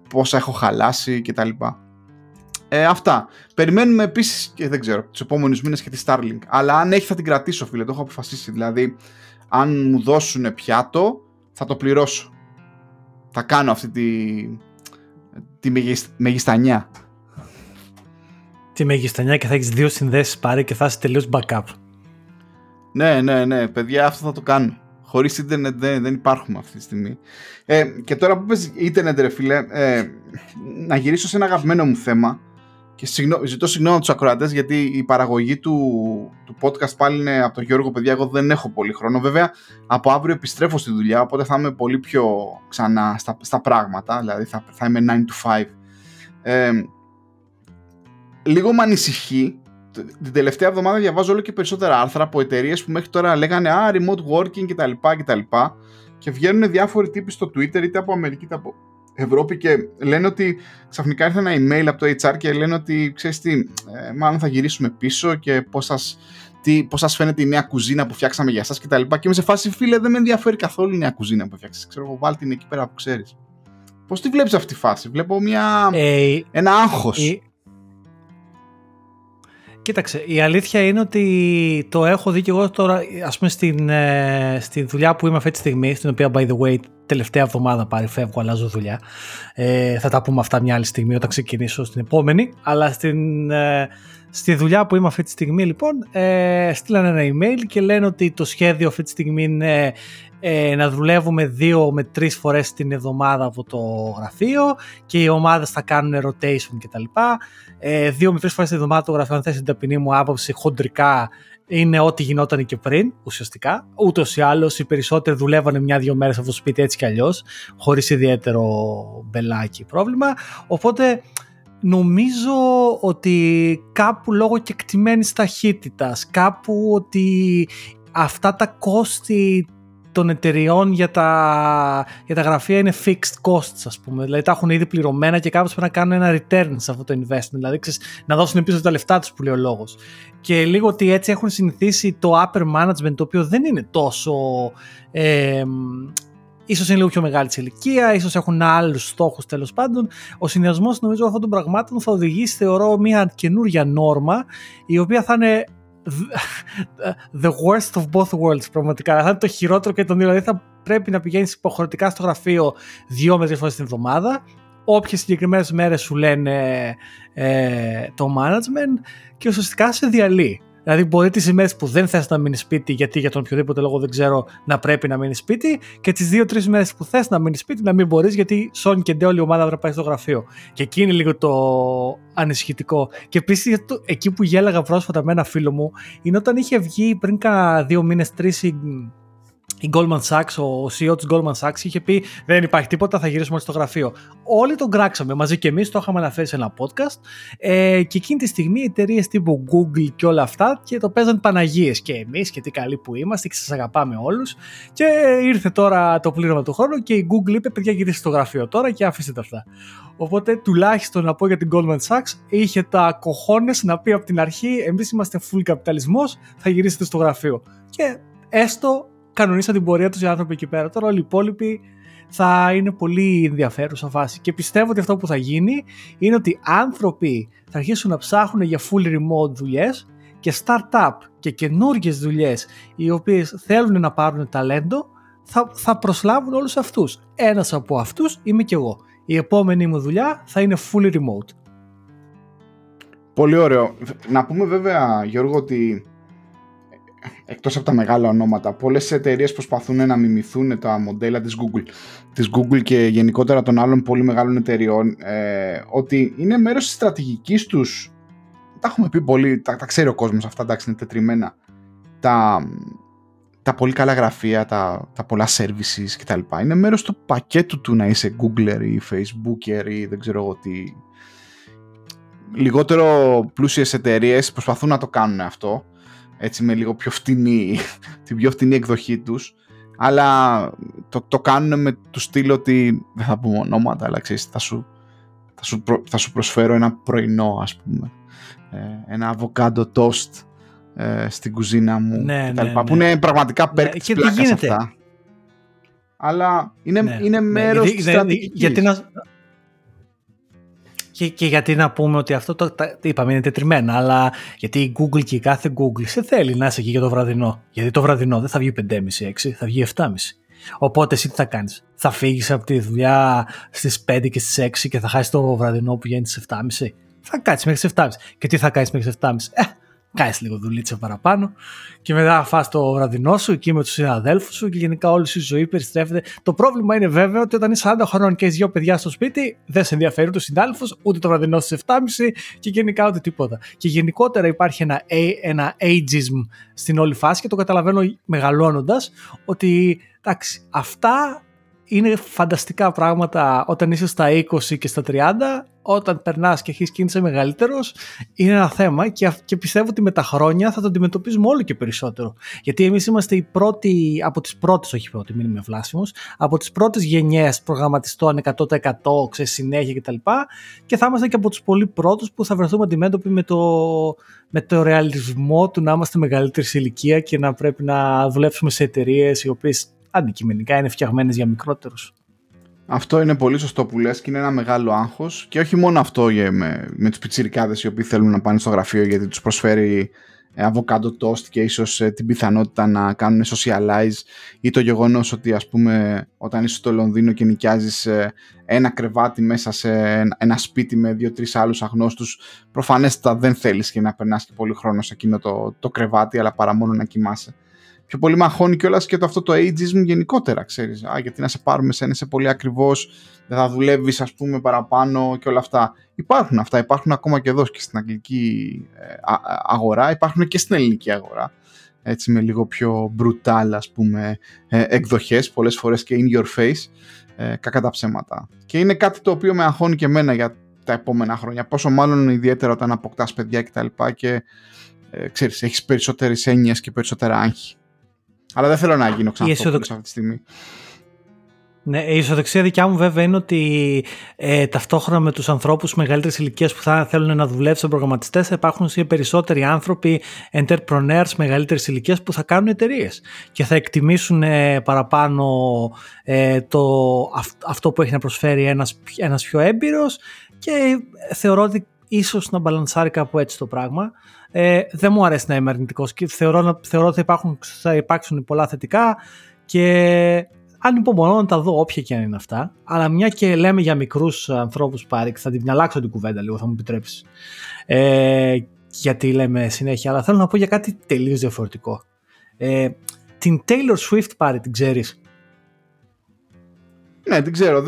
πόσα έχω χαλάσει κτλ. Αυτά. Περιμένουμε επίσης, και δεν ξέρω, τους επόμενους μήνες και τη Starlink, αλλά αν έχει θα την κρατήσω, φίλε, το έχω αποφασίσει, δηλαδή αν μου δώσουν πιάτο θα το πληρώσω, θα κάνω αυτή τη μεγιστανιά. Τη μεγιστανιά, και θα έχεις 2 συνδέσεις πάρει και θα είσαι τελείως backup. Ναι, παιδιά, αυτό θα το κάνω. Χωρίς ίντερνετ δεν υπάρχουμε αυτή τη στιγμή. Και τώρα που πες ίντερνετ, ρε φίλε, να γυρίσω σε ένα αγαπημένο μου θέμα και ζητώ συγγνώμη τους ακροατές, γιατί η παραγωγή του podcast πάλι είναι από τον Γιώργο. Παιδιά, εγώ δεν έχω πολύ χρόνο. Βέβαια, από αύριο επιστρέφω στη δουλειά, οπότε θα είμαι πολύ πιο ξανά στα πράγματα. Δηλαδή, θα είμαι 9 to 5. Λίγο με ανησυχεί. Την τελευταία εβδομάδα διαβάζω όλο και περισσότερα άρθρα από εταιρείες που μέχρι τώρα λέγανε remote working κτλ. Και βγαίνουν διάφοροι τύποι στο Twitter, είτε από Αμερική είτε από Ευρώπη, και λένε ότι ξαφνικά ήρθε ένα email από το HR και λένε ότι ξέρεις τι, μάλλον θα γυρίσουμε πίσω και πώς σας φαίνεται η νέα κουζίνα που φτιάξαμε για εσάς κτλ. Και είμαι σε φάση, φίλε, δεν με ενδιαφέρει καθόλου η νέα κουζίνα που φτιάξεις. Ξέρω εγώ, βάλ την εκεί πέρα που ξέρεις. Πώς τη βλέπεις αυτή τη φάση? Βλέπω ένα άγχος. Κοίταξε, η αλήθεια είναι ότι το έχω δει και εγώ τώρα, ας πούμε, στη δουλειά που είμαι αυτή τη στιγμή, στην οποία, by the way, τελευταία εβδομάδα πάρει, φεύγω, αλλάζω δουλειά. Θα τα πούμε αυτά μια άλλη στιγμή όταν ξεκινήσω στην επόμενη. Αλλά στη δουλειά που είμαι αυτή τη στιγμή, λοιπόν, στείλανε ένα email και λένε ότι το σχέδιο αυτή τη στιγμή είναι να δουλεύουμε 2 με 3 φορές την εβδομάδα από το γραφείο και οι ομάδες θα κάνουν rotation κτλ. 2 με 3 φορές την εβδομάδα το γραφείο, αν θες την ταπεινή μου άποψη, χοντρικά είναι ό,τι γινόταν και πριν, ουσιαστικά. Ούτως ή άλλως οι περισσότεροι δουλεύανε 1-2 μέρες από το σπίτι έτσι κι αλλιώς, χωρίς ιδιαίτερο μπελάκι πρόβλημα. Οπότε νομίζω ότι κάπου λόγω και εκτιμένης ταχύτητας, κάπου ότι αυτά τα κόστη των εταιριών για τα γραφεία είναι fixed costs, ας πούμε. Δηλαδή τα έχουν ήδη πληρωμένα και κάπως πρέπει να κάνουν ένα return σε αυτό το investment. Δηλαδή να δώσουν πίσω τα λεφτά τους, που λέει ο λόγος. Και λίγο ότι έτσι έχουν συνηθίσει το upper management, το οποίο δεν είναι τόσο... ίσως είναι λίγο πιο μεγάλη της ηλικία, ίσως έχουν άλλους στόχους, τέλος πάντων. Ο συνδυασμός, νομίζω, αυτών των πραγμάτων θα οδηγήσει, θεωρώ, μια καινούρια νόρμα, η οποία θα είναι the worst of both worlds, πραγματικά. Θα είναι το χειρότερο και το δύο. Δηλαδή θα πρέπει να πηγαίνεις υποχρεωτικά στο γραφείο 2 με 3 φορές την εβδομάδα, όποιες συγκεκριμένες μέρες σου λένε το management, και ουσιαστικά σε διαλύει. Δηλαδή μπορεί τις ημέρες που δεν θες να μείνεις σπίτι, γιατί για τον οποιοδήποτε λόγο δεν ξέρω, να πρέπει να μείνεις σπίτι, και τις 2-3 μέρες που θες να μείνεις σπίτι να μην μπορείς, γιατί Σόνι και Ντέ όλη η ομάδα πρέπει να πάει στο γραφείο. Και εκεί είναι λίγο το ανησυχητικό. Και επίσης εκεί που γέλαγα πρόσφατα με ένα φίλο μου είναι όταν είχε βγει πριν κάνα 2 μήνες, 3 η Goldman Sachs, ο CEO της Goldman Sachs είχε πει δεν υπάρχει τίποτα, θα γυρίσουμε στο γραφείο. Όλοι τον κράξαμε, μαζί και εμείς, το είχαμε αναφέρει σε ένα podcast, και εκείνη τη στιγμή εταιρείες τύπου Google και όλα αυτά και το παίζαν Παναγίες, και εμείς και τι καλοί που είμαστε και σας αγαπάμε όλους, και ήρθε τώρα το πλήρωμα του χρόνου και η Google είπε παιδιά γυρίστε στο γραφείο τώρα και αφήστε τα αυτά. Οπότε τουλάχιστον να πω για την Goldman Sachs, είχε τα κοχώνες να πει από την αρχή εμείς είμαστε full καπιταλισμός, θα γυρίσετε στο γραφείο, και έστω κανονίσαν την πορεία τους οι άνθρωποι εκεί πέρα. Τώρα όλοι οι υπόλοιποι θα είναι πολύ ενδιαφέρουσα φάση. Και πιστεύω ότι αυτό που θα γίνει είναι ότι άνθρωποι θα αρχίσουν να ψάχνουν για full remote δουλειές και startup και καινούργιες δουλειές οι οποίες θέλουν να πάρουν ταλέντο θα προσλάβουν όλους αυτούς. Ένας από αυτούς είμαι και εγώ. Η επόμενη μου δουλειά θα είναι full remote. Πολύ ωραίο. Να πούμε βέβαια, Γιώργο, ότι εκτός από τα μεγάλα ονόματα, πολλές εταιρείες προσπαθούν να μιμηθούν τα μοντέλα της Google και γενικότερα των άλλων πολύ μεγάλων εταιρειών, ότι είναι μέρος της στρατηγικής τους. Τα έχουμε πει πολύ, τα ξέρει ο κόσμος αυτά, εντάξει, είναι τετριμένα τα πολύ καλά γραφεία, τα πολλά services κτλ. Είναι μέρος του πακέτου του να είσαι Googler ή Facebooker ή δεν ξέρω εγώ τι. Λιγότερο πλούσιες εταιρείες προσπαθούν να το κάνουν αυτό, έτσι, με λίγο πιο φτηνή, την πιο φτηνή εκδοχή τους, αλλά το κάνουν με το στυλ ότι δεν θα πούμε ονόματα, αλλά ξέρεις, θα σου προσφέρω ένα πρωινό, ας πούμε, ένα αβοκάντο τόστ στην κουζίνα μου, ναι, κτλ. Ναι, ναι. Που είναι πραγματικά πέρκ της πλάκας αυτά. Αλλά είναι, ναι, είναι μέρος της στρατηγικής. Γιατί να... Και γιατί να πούμε ότι αυτό το είπαμε είναι τετριμένα, αλλά γιατί η Google και η κάθε Google σε θέλει να είσαι εκεί για το βραδινό. Γιατί το βραδινό δεν θα βγει 5,5-6, θα βγει 7,5. Οπότε εσύ τι θα κάνεις? Θα φύγεις από τη δουλειά στις 5 και στις 6 και θα χάσεις το βραδινό που βγαίνει στις 7,5. Θα κάτσεις μέχρι τις 7,5. Και τι θα κάνεις μέχρι τις 7,5? Κάνεις λίγο δουλίτσα παραπάνω και μετά φας το βραδινό σου εκεί με τους συναδέλφους σου και γενικά όλη σου η ζωή περιστρέφεται. Το πρόβλημα είναι βέβαια ότι όταν είσαι 40 χρόνων και έχεις δύο παιδιά στο σπίτι, δεν σε ενδιαφέρει ούτε ο συνάδελφος, ούτε το βραδινό στις 7,5 και γενικά ούτε τίποτα. Και γενικότερα υπάρχει ένα ageism στην όλη φάση και το καταλαβαίνω μεγαλώνοντας ότι εντάξει, αυτά είναι φανταστικά πράγματα όταν είσαι στα 20 και στα 30. Όταν περνάς και έχεις γίνει μεγαλύτερος, είναι ένα θέμα και πιστεύω ότι με τα χρόνια θα το αντιμετωπίζουμε όλο και περισσότερο. Γιατί εμείς είμαστε οι πρώτοι, από τις πρώτες, όχι πρώτοι, μην είμαι βλάσφημος, από τις πρώτες γενιές προγραμματιστών 100% συνέχεια κτλ. Και θα είμαστε και από τους πολύ πρώτους που θα βρεθούμε αντιμέτωποι με το ρεαλισμό του να είμαστε μεγαλύτερης ηλικία και να πρέπει να δουλέψουμε σε εταιρείες οι οποίες αντικειμενικά είναι φτιαγμένες για μικρότερους. Αυτό είναι πολύ σωστό που λες και είναι ένα μεγάλο άγχος. Και όχι μόνο αυτό με τους πιτσιρικάδες οι οποίοι θέλουν να πάνε στο γραφείο γιατί τους προσφέρει αβοκάντο τόστ και ίσως την πιθανότητα να κάνουν socialize, ή το γεγονός ότι, ας πούμε, όταν είσαι στο Λονδίνο και νοικιάζεις ένα κρεβάτι μέσα σε ένα σπίτι με 2-3 άλλους αγνώστους, προφανέστατα δεν θέλεις και να περνάς και πολύ χρόνο σε εκείνο το κρεβάτι, αλλά παρά μόνο να κοιμάσαι. Πιο πολύ μαχώνει κιόλας και το αυτό το ageism γενικότερα, ξέρεις. Γιατί να σε πάρουμε σένα, είσαι πολύ ακριβώς, δεν θα δουλεύεις, ας πούμε, παραπάνω και όλα αυτά. Υπάρχουν αυτά, υπάρχουν ακόμα και εδώ και στην αγγλική αγορά, υπάρχουν και στην ελληνική αγορά. Έτσι, με λίγο πιο brutal, ας πούμε, εκδοχές, πολλές φορές και in your face, κακά τα ψέματα. Και είναι κάτι το οποίο με αγχώνει και εμένα για τα επόμενα χρόνια. Πόσο μάλλον ιδιαίτερα όταν αποκτάς παιδιά κτλ. Και ξέρεις, έχεις περισσότερες έννοιες και περισσότερα άγχη. Αλλά δεν θέλω να γίνω ξανά αυτή τη στιγμή. Ναι, η ισοδοξία δικιά μου βέβαια είναι ότι ταυτόχρονα με τους ανθρώπους μεγαλύτερης ηλικίας που θα θέλουν να δουλέψουν προγραμματιστές, θα υπάρχουν και περισσότεροι άνθρωποι entrepreneurs μεγαλύτερης ηλικίας που θα κάνουν εταιρείες και θα εκτιμήσουν παραπάνω αυτό που έχει να προσφέρει ένας πιο έμπειρος, και θεωρώ ότι ίσως να μπαλανσάρει κάπου έτσι το πράγμα. Δεν μου αρέσει να είμαι αρνητικός και θεωρώ ότι θα υπάρξουν πολλά θετικά και ανυπομονώ να τα δω, όποια και αν είναι αυτά. Αλλά μια και λέμε για μικρούς ανθρώπους, πάρει, θα την αλλάξω την κουβέντα λίγο, θα μου επιτρέψεις, γιατί λέμε συνέχεια, αλλά θέλω να πω για κάτι τελείως διαφορετικό. Την Taylor Swift, πάρει, την ξέρεις? Ναι, την ξέρω.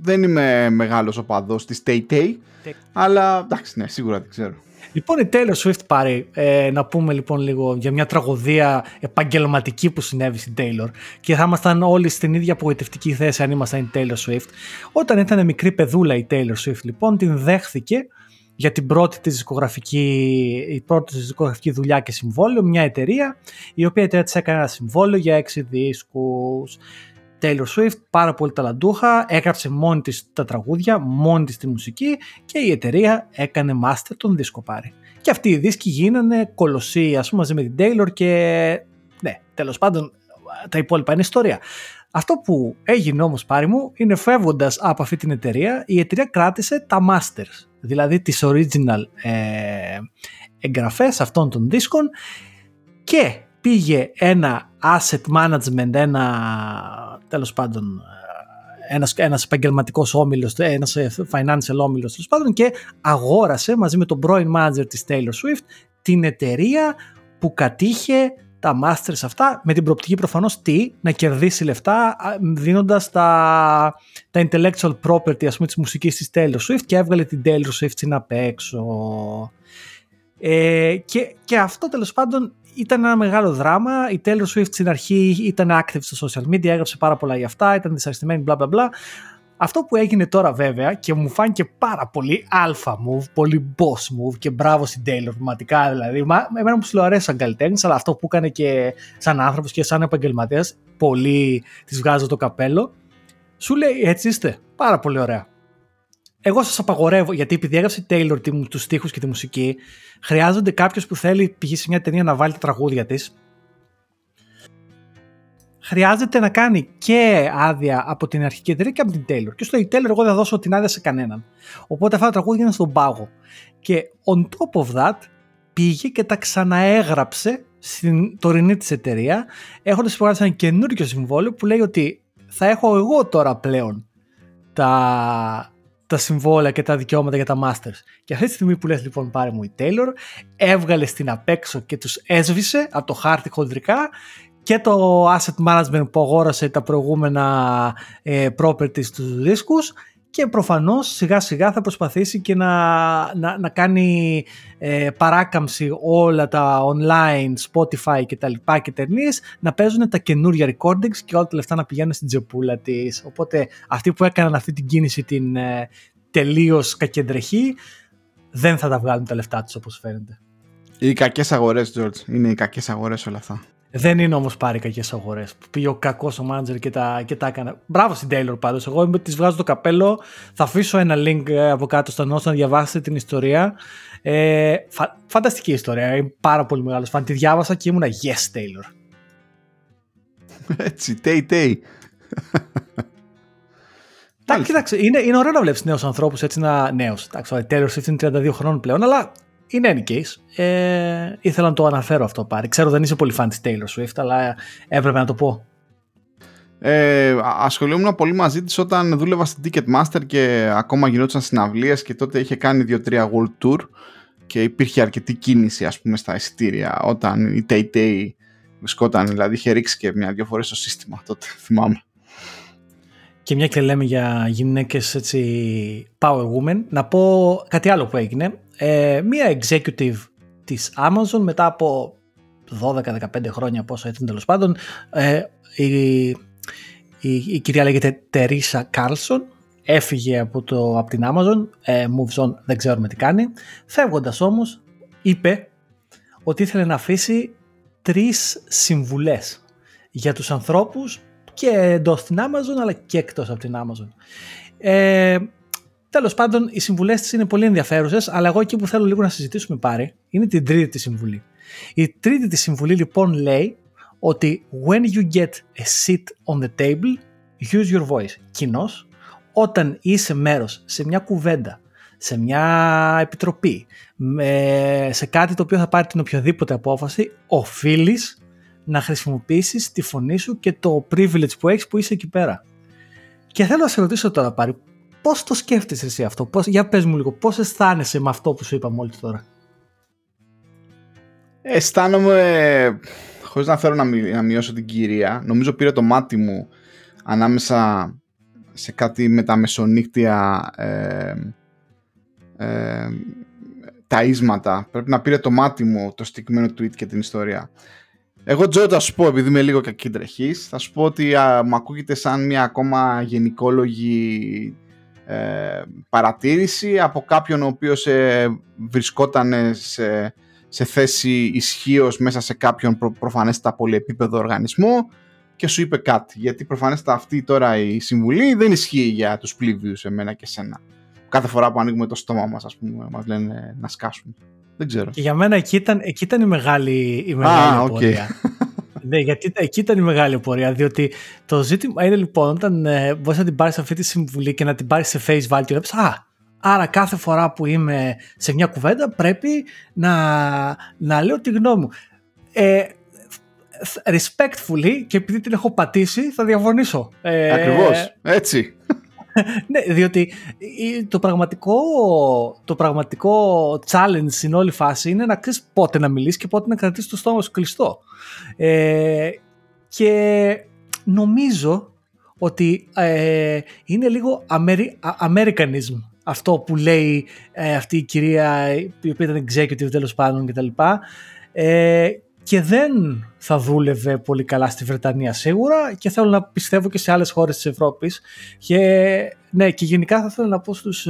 Δεν είμαι μεγάλος οπαδός της Tay-Tay, αλλά εντάξει, ναι, σίγουρα την ξέρω. Λοιπόν, η Taylor Swift, πάρει, να πούμε λοιπόν λίγο για μια τραγωδία επαγγελματική που συνέβη στην Taylor, και θα ήμασταν όλοι στην ίδια απογοητευτική θέση αν ήμασταν η Taylor Swift. Όταν ήταν μικρή παιδούλα η Taylor Swift, λοιπόν, την δέχθηκε για την πρώτη της δισκογραφική δουλειά και συμβόλαιο μια εταιρεία, η οποία εταιρεία της έκανε ένα συμβόλαιο για 6 δίσκους. Taylor Swift, πάρα πολύ ταλαντούχα, έγραψε μόνη της τα τραγούδια, μόνη της τη μουσική, και η εταιρεία έκανε master τον δίσκο, πάρει. Και αυτοί οι δίσκοι γίνανε κολοσσοί, ας πούμε, μαζί με την Taylor, και ναι, τέλος πάντων τα υπόλοιπα είναι ιστορία. Αυτό που έγινε όμως, πάρει μου, είναι φεύγοντας από αυτή την εταιρεία, η εταιρεία κράτησε τα masters, δηλαδή τις original εγγραφές αυτών των δίσκων, και πήγε ένα asset management, ένας επαγγελματικός όμιλος, ένας financial όμιλος, τέλος πάντων, και αγόρασε μαζί με τον πρώην manager της Taylor Swift την εταιρεία που κατήχε τα masters αυτά, με την προοπτική προφανώς να κερδίσει λεφτά δίνοντας τα intellectual property, ας πούμε, της μουσικής της Taylor Swift, και έβγαλε την Taylor Swift στην απ' έξω. Και αυτό, τέλος πάντων, ήταν ένα μεγάλο δράμα. Η Taylor Swift στην αρχή ήταν active στο social media, έγραψε πάρα πολλά για αυτά, ήταν δυσαρεστημένη, bla bla bla. Αυτό που έγινε τώρα βέβαια, και μου φάνηκε πάρα πολύ alpha move, πολύ boss move, και μπράβο στην Taylor, πραγματικά δηλαδή. Εμένα μου συλλογαρέσει σαν καλλιτέχνης, αλλά αυτό που έκανε και σαν άνθρωπος και σαν επαγγελματίας, πολύ της βγάζω το καπέλο. Σου λέει, έτσι είστε, πάρα πολύ ωραία. εγώ σας απαγορεύω, γιατί επειδή έγραψε η Taylor τους στίχους και τη μουσική, χρειάζονται κάποιος που θέλει, πηγεί σε μια ταινία να βάλει τα τραγούδια της. Χρειάζεται να κάνει και άδεια από την αρχική εταιρεία και από την Taylor. Και στο Taylor, εγώ δεν θα δώσω την άδεια σε κανέναν. Οπότε αυτά τα τραγούδια είναι στον πάγο. Και on top of that, πήγε και τα ξαναέγραψε στην τωρινή της εταιρεία, έχοντας υπογράψει ένα καινούριο συμβόλαιο που λέει ότι θα έχω εγώ τώρα πλέον τα συμβόλαια και τα δικαιώματα για τα masters. Και αυτή τη στιγμή που λες λοιπόν πάρε μου η Taylor, έβγαλε στην απέξω και τους έσβησε από το χάρτη χοντρικά και το asset management που αγόρασε τα προηγούμενα properties στους δίσκους και προφανώς σιγά σιγά θα προσπαθήσει και να κάνει παράκαμψη όλα τα online, Spotify και τα λοιπά και ταινίες, να παίζουν τα καινούρια recordings και όλα τα λεφτά να πηγαίνουν στην τζεπούλα της. Οπότε αυτοί που έκαναν αυτή την κίνηση την τελείως κακεντρεχή δεν θα τα βγάλουν τα λεφτά τους όπως φαίνεται. Οι κακές αγορές, George, είναι οι κακές αγορές όλα αυτά. Δεν είναι όμως πάρει κακές αγορές. Πήγε ο κακός ο μάνατζερ και τα έκανε. Μπράβο στην Taylor πάντως. Εγώ της βγάζω το καπέλο. Θα αφήσω ένα link από κάτω στον νόσο να διαβάσετε την ιστορία. Φανταστική ιστορία. Είμαι πάρα πολύ μεγάλος φαν. Τη διάβασα και ήμουνα yes Taylor. Έτσι, τέι. Κοίταξε, είναι ωραίο να βλέπεις νέους ανθρώπους έτσι να... Νέος, εντάξει, Taylor Swift είναι 32 χρόνων πλέον, αλλά... In any case, ήθελα να το αναφέρω αυτό πάρει. Ξέρω δεν είσαι πολύ φαν της Taylor Swift, αλλά έπρεπε να το πω. Ασχολούμουν πολύ μαζί της όταν δούλευα στην Ticketmaster και ακόμα γινόντουσαν συναυλίες και τότε είχε κάνει 2-3 World Tour και υπήρχε αρκετή κίνηση ας πούμε στα εισιτήρια όταν η Tay-Tay βρισκόταν, δηλαδή είχε ρίξει και μια-δυο φορές το σύστημα τότε, θυμάμαι. Και μια και λέμε για γυναίκες έτσι power women, να πω κάτι άλλο που έγινε. Μία executive της Amazon μετά από 12-15 χρόνια πόσο ήταν τέλος πάντων, η κυρία λέγεται Τερίσα Κάρλσον, έφυγε από την Amazon, moves on, δεν ξέρουμε τι κάνει. Φεύγοντας όμως είπε ότι ήθελε να αφήσει 3 συμβουλές για τους ανθρώπους και εντός την Amazon αλλά και εκτός από την Amazon. Τέλος πάντων, οι συμβουλές της είναι πολύ ενδιαφέρουσες, αλλά εγώ εκεί που θέλω λίγο να συζητήσουμε πάρει, είναι την τρίτη της συμβουλή. Η τρίτη της συμβουλή λοιπόν λέει ότι when you get a seat on the table, use your voice. Κοινώς, όταν είσαι μέρος σε μια κουβέντα, σε μια επιτροπή, σε κάτι το οποίο θα πάρει την οποιαδήποτε απόφαση, οφείλεις να χρησιμοποιήσεις τη φωνή σου και το privilege που έχεις που είσαι εκεί πέρα. Και θέλω να σε ρωτήσω τώρα πάρει, πώς το σκέφτεσαι εσύ αυτό, για πες μου λίγο, πώς αισθάνεσαι με αυτό που σου είπα μόλις τώρα? Αισθάνομαι, χωρίς να θέλω να μειώσω την κυρία, νομίζω πήρε το μάτι μου ανάμεσα σε κάτι με τα μεσονύκτια ταΐσματα. Πρέπει να πήρε το μάτι μου το συγκεκριμένο tweet και την ιστορία. Εγώ Τζο θα σου πω, επειδή είμαι λίγο κακύντρεχης, θα σου πω ότι μου ακούγεται σαν μια ακόμα γενικόλογη παρατήρηση από κάποιον ο οποίος βρισκόταν σε θέση ισχύως μέσα σε κάποιον προφανέστα πολυεπίπεδο οργανισμό και σου είπε κάτι, γιατί προφανέστα αυτή τώρα η συμβουλή δεν ισχύει για τους πλήβιους, εμένα και σένα. Κάθε φορά που ανοίγουμε το στόμα μας, ας πούμε, μας λένε να σκάσουμε. Δεν ξέρω. Και για μένα εκεί ήταν η μεγάλη απορία. Okay. Ναι, γιατί εκεί ήταν η μεγάλη απορία, διότι το ζήτημα είναι λοιπόν όταν μπορείς να την πάρεις αυτή τη συμβουλή και να την πάρεις σε face value και να πεις άρα κάθε φορά που είμαι σε μια κουβέντα πρέπει να λέω τη γνώμη μου. Respectfully, και επειδή την έχω πατήσει θα διαφωνήσω. Ακριβώς, έτσι. Ναι, διότι το πραγματικό challenge στην όλη φάση είναι να ξέρεις πότε να μιλήσεις και πότε να κρατήσεις το στόμα σου κλειστό. Και νομίζω ότι είναι λίγο Americanism αυτό που λέει αυτή η κυρία η οποία ήταν executive τέλος πάντων κτλ. Και δεν θα δούλευε πολύ καλά στη Βρετανία σίγουρα και θέλω να πιστεύω και σε άλλες χώρες της Ευρώπης. Και, ναι, και γενικά θα ήθελα να πω στους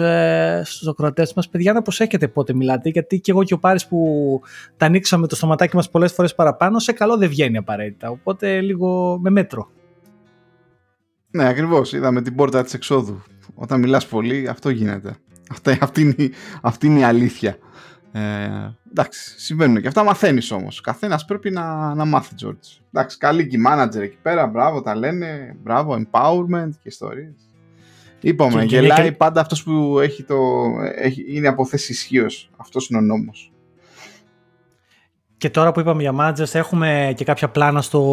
ακροατές μας, παιδιά, να προσέχετε πότε μιλάτε, γιατί και εγώ και ο Πάρης που τα ανοίξαμε το στοματάκι μας πολλές φορές παραπάνω, σε καλό δεν βγαίνει απαραίτητα, οπότε λίγο με μέτρο. Ναι, ακριβώς, είδαμε την πόρτα της εξόδου. Όταν μιλάς πολύ, αυτό γίνεται. Αυτή είναι η αλήθεια. Εντάξει, συμβαίνουν και αυτά, μαθαίνεις όμως. Καθένας πρέπει να μάθει, Τζόρτζ. Εντάξει, καλή και η manager εκεί πέρα, μπράβο, τα λένε. Μπράβο, empowerment και ιστορίες. Είπαμε, γελάει και... πάντα αυτός που έχει είναι από θέση ισχύως. Αυτός είναι ο νόμος. Και τώρα που είπαμε για managers, έχουμε και κάποια πλάνα στο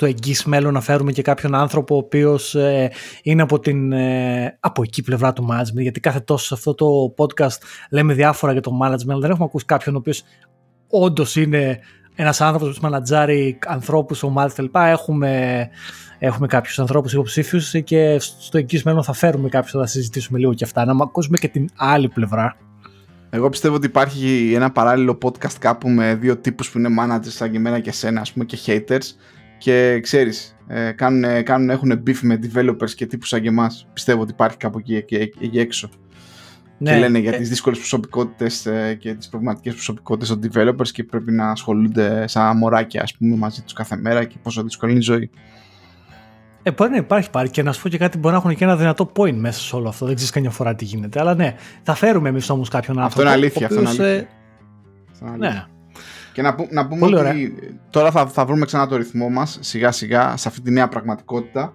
εγγύς μέλλον να φέρουμε και κάποιον άνθρωπο ο οποίος είναι από εκεί πλευρά του management, γιατί κάθε τόσο σε αυτό το podcast λέμε διάφορα για το management, αλλά δεν έχουμε ακούσει κάποιον ο οποίος όντως είναι ένας άνθρωπος που μανατζάρει ανθρώπους, ομάδες κλπ. Έχουμε κάποιους ανθρώπους υποψήφιους και στο εγγύς μέλλον θα φέρουμε κάποιους, θα συζητήσουμε λίγο και αυτά, να ακούσουμε και την άλλη πλευρά. Εγώ πιστεύω ότι υπάρχει ένα παράλληλο podcast κάπου με δύο τύπους που είναι managers σαν και εμένα και εσένα, ας πούμε, και haters, και ξέρεις, έχουν beef με developers και τύπους σαν και εμάς. Πιστεύω ότι υπάρχει κάπου εκεί έξω, ναι, και λένε για τις δύσκολες προσωπικότητες και τις προβληματικές προσωπικότητες των developers και πρέπει να ασχολούνται σαν μωράκια, ας πούμε, μαζί τους κάθε μέρα και πόσο δύσκολη είναι η ζωή. Μπορεί να υπάρχει πάρει και να σου πω και κάτι, μπορεί να έχουν και ένα δυνατό point μέσα σε όλο αυτό. Δεν ξέρεις καμιά φορά τι γίνεται. Αλλά ναι, θα φέρουμε εμείς όμως κάποιον άνθρωπο. Αυτό είναι αλήθεια. Ναι. Και να πούμε ότι τώρα θα βρούμε ξανά το ρυθμό μας σιγά σιγά σε αυτή τη νέα πραγματικότητα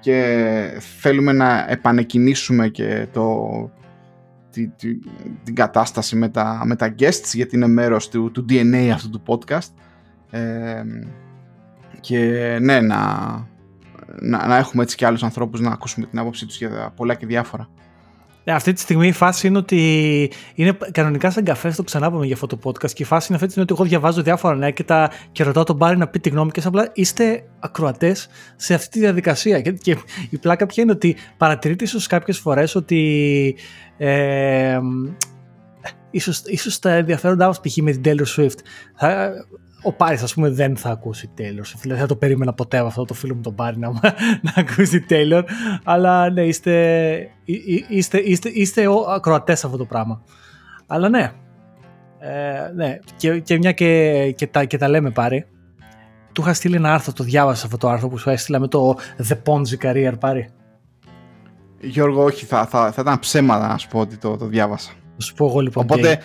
και θέλουμε να επανεκκινήσουμε και την κατάσταση με τα guests, γιατί είναι μέρος του DNA αυτού του podcast. Και ναι, να έχουμε έτσι και άλλους ανθρώπους να ακούσουμε την άποψή τους για πολλά και διάφορα. Αυτή τη στιγμή η φάση είναι ότι είναι κανονικά σαν καφές, το ξανάπαμε για αυτό το podcast, και η φάση είναι αυτή ότι εγώ διαβάζω διάφορα νέα και ρωτάω τον Μπάρι να πει τη γνώμη και απλά είστε ακροατές σε αυτή τη διαδικασία. Και η πλάκα ποια είναι ότι παρατηρείται ίσως κάποιες φορές ότι ίσως τα ενδιαφέροντά μας, π.χ. με την Taylor Swift, ο Πάρης, ας πούμε, δεν θα ακούσει Taylor. Δηλαδή, θα το περίμενα ποτέ αυτό το φίλο μου τον Πάρη να ακούσει Taylor. Αλλά ναι, είστε ακροατές σε αυτό το πράγμα. Αλλά ναι, ναι. Και μια και τα λέμε, Πάρη. Του είχα στείλει ένα άρθρο, το διάβασα αυτό το άρθρο που σου έστειλα με το The Ponzi Career, Πάρη. Γιώργο, όχι, θα ήταν ψέμα να σου πω ότι το διάβασα. Σου πω εγώ, λοιπόν, οπότε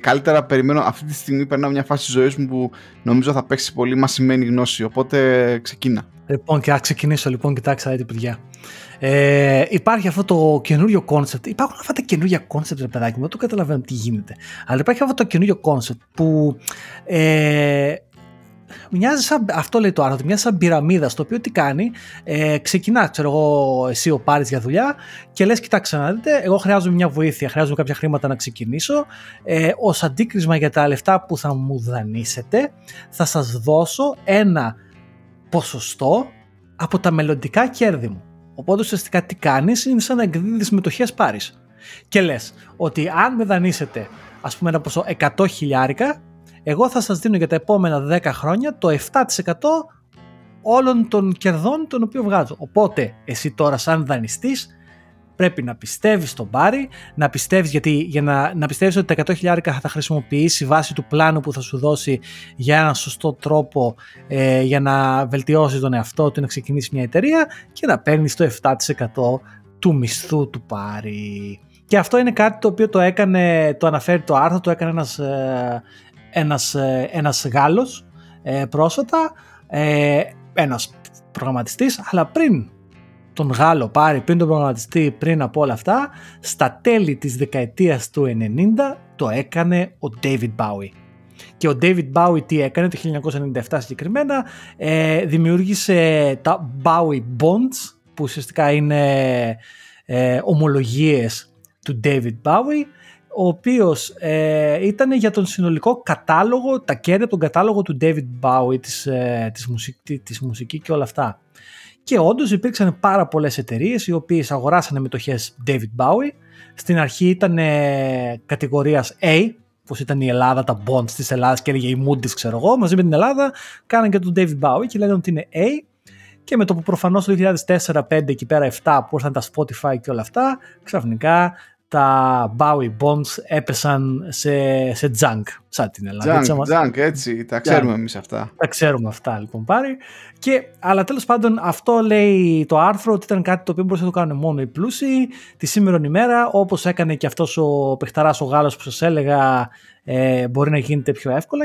καλύτερα περιμένω. Αυτή τη στιγμή περνάω μια φάση της ζωής μου που νομίζω θα παίξει πολύ μασημένη γνώση, οπότε ξεκίνα. Λοιπόν, και θα ξεκινήσω, λοιπόν, κοιτάξτε, δείτε, παιδιά. Υπάρχει αυτό το καινούριο κόνσεπτ. Υπάρχουν αυτά τα καινούργια κόνσεπτ, ρε παιδάκι μου, δεν το καταλαβαίνω τι γίνεται. Αλλά υπάρχει αυτό το καινούριο κόνσεπτ που μοιάζει σαν, αυτό λέει το άρθρο, μοιάζει σαν πυραμίδα, στο οποίο τι κάνει, ξεκινά, ξέρω εγώ, εσύ ο Πάρης για δουλειά και λες, κοιτάξτε να δείτε, εγώ χρειάζομαι μια βοήθεια, χρειάζομαι κάποια χρήματα να ξεκινήσω, ως αντίκρισμα για τα λεφτά που θα μου δανείσετε θα σας δώσω ένα ποσοστό από τα μελλοντικά κέρδη μου. Οπότε ουσιαστικά τι κάνεις, είναι σαν να εκδίδεις μετοχές, Πάρης, και λες ότι αν με δανείσετε, ας πούμε, ένα ποσό 100 χιλιάρικα, εγώ θα σας δίνω για τα επόμενα 10 χρόνια το 7% όλων των κερδών των οποίων βγάζω. Οπότε εσύ τώρα σαν δανειστής πρέπει να πιστεύεις στον Πάρη, να πιστεύεις, γιατί για να πιστεύεις ότι τα 100 χιλιάρικα θα τα χρησιμοποιήσει βάσει του πλάνου που θα σου δώσει για έναν σωστό τρόπο, για να βελτιώσεις τον εαυτό του, να ξεκινήσεις μια εταιρεία και να παίρνεις το 7% του μισθού του Πάρη. Και αυτό είναι κάτι το οποίο το αναφέρει το άρθρο, το έκανε ένας Γάλλος πρόσφατα, ένας προγραμματιστής, αλλά πριν τον Γάλλο Πάρη, πριν τον προγραμματιστή, πριν από όλα αυτά, στα τέλη της δεκαετίας του 90 το έκανε ο David Bowie. Και ο David Bowie τι έκανε το 1997 συγκεκριμένα, δημιούργησε τα Bowie Bonds, που ουσιαστικά είναι ομολογίες του David Bowie, ο οποίος ήταν για τον συνολικό κατάλογο, τα κέρδη από τον κατάλογο του David Bowie, της μουσικής και όλα αυτά. Και όντως υπήρξαν πάρα πολλές εταιρείες οι οποίες αγοράσανε μετοχές David Bowie. Στην αρχή ήταν κατηγορίας A, όπως ήταν η Ελλάδα, τα bonds της Ελλάδας, και έλεγε η Moody's, ξέρω εγώ, μαζί με την Ελλάδα, κάνανε και τον David Bowie και λέγανε ότι είναι A. Και με το που προφανώς το 2004-2005 εκεί πέρα 7 που ήρθαν τα Spotify και όλα αυτά, ξαφνικά τα Bowie Bonds έπεσαν σε junk, σαν την Ελλάδα. Junk, έτσι, τα ξέρουμε εμείς αυτά. Τα ξέρουμε αυτά, λοιπόν, πάρει. Αλλά τέλος πάντων, αυτό λέει το άρθρο ότι ήταν κάτι το οποίο μπορούσαν να το κάνουν μόνο οι πλούσιοι τη σήμερον ημέρα, όπως έκανε και αυτός ο παιχταράς ο Γάλλος που σας έλεγα, μπορεί να γίνεται πιο εύκολα.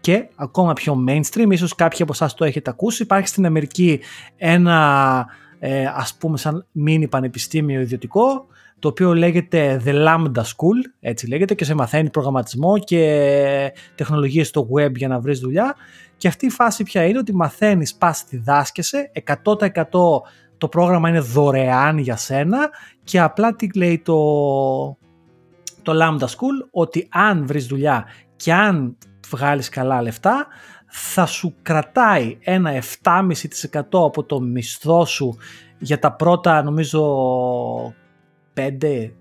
Και ακόμα πιο mainstream, ίσως κάποιοι από εσάς το έχετε ακούσει, υπάρχει στην Αμερική ένα, ας πούμε, σαν μίνι πανεπιστήμιο ιδιωτικό, το οποίο λέγεται The Lambda School, έτσι λέγεται, και σε μαθαίνει προγραμματισμό και τεχνολογίες στο web για να βρεις δουλειά. Και αυτή η φάση ποια είναι, ότι μαθαίνεις, πας, διδάσκεσαι, 100% το πρόγραμμα είναι δωρεάν για σένα, και απλά τι λέει το Lambda School, ότι αν βρεις δουλειά και αν βγάλεις καλά λεφτά, θα σου κρατάει ένα 7,5% από το μισθό σου για τα πρώτα, νομίζω, 5,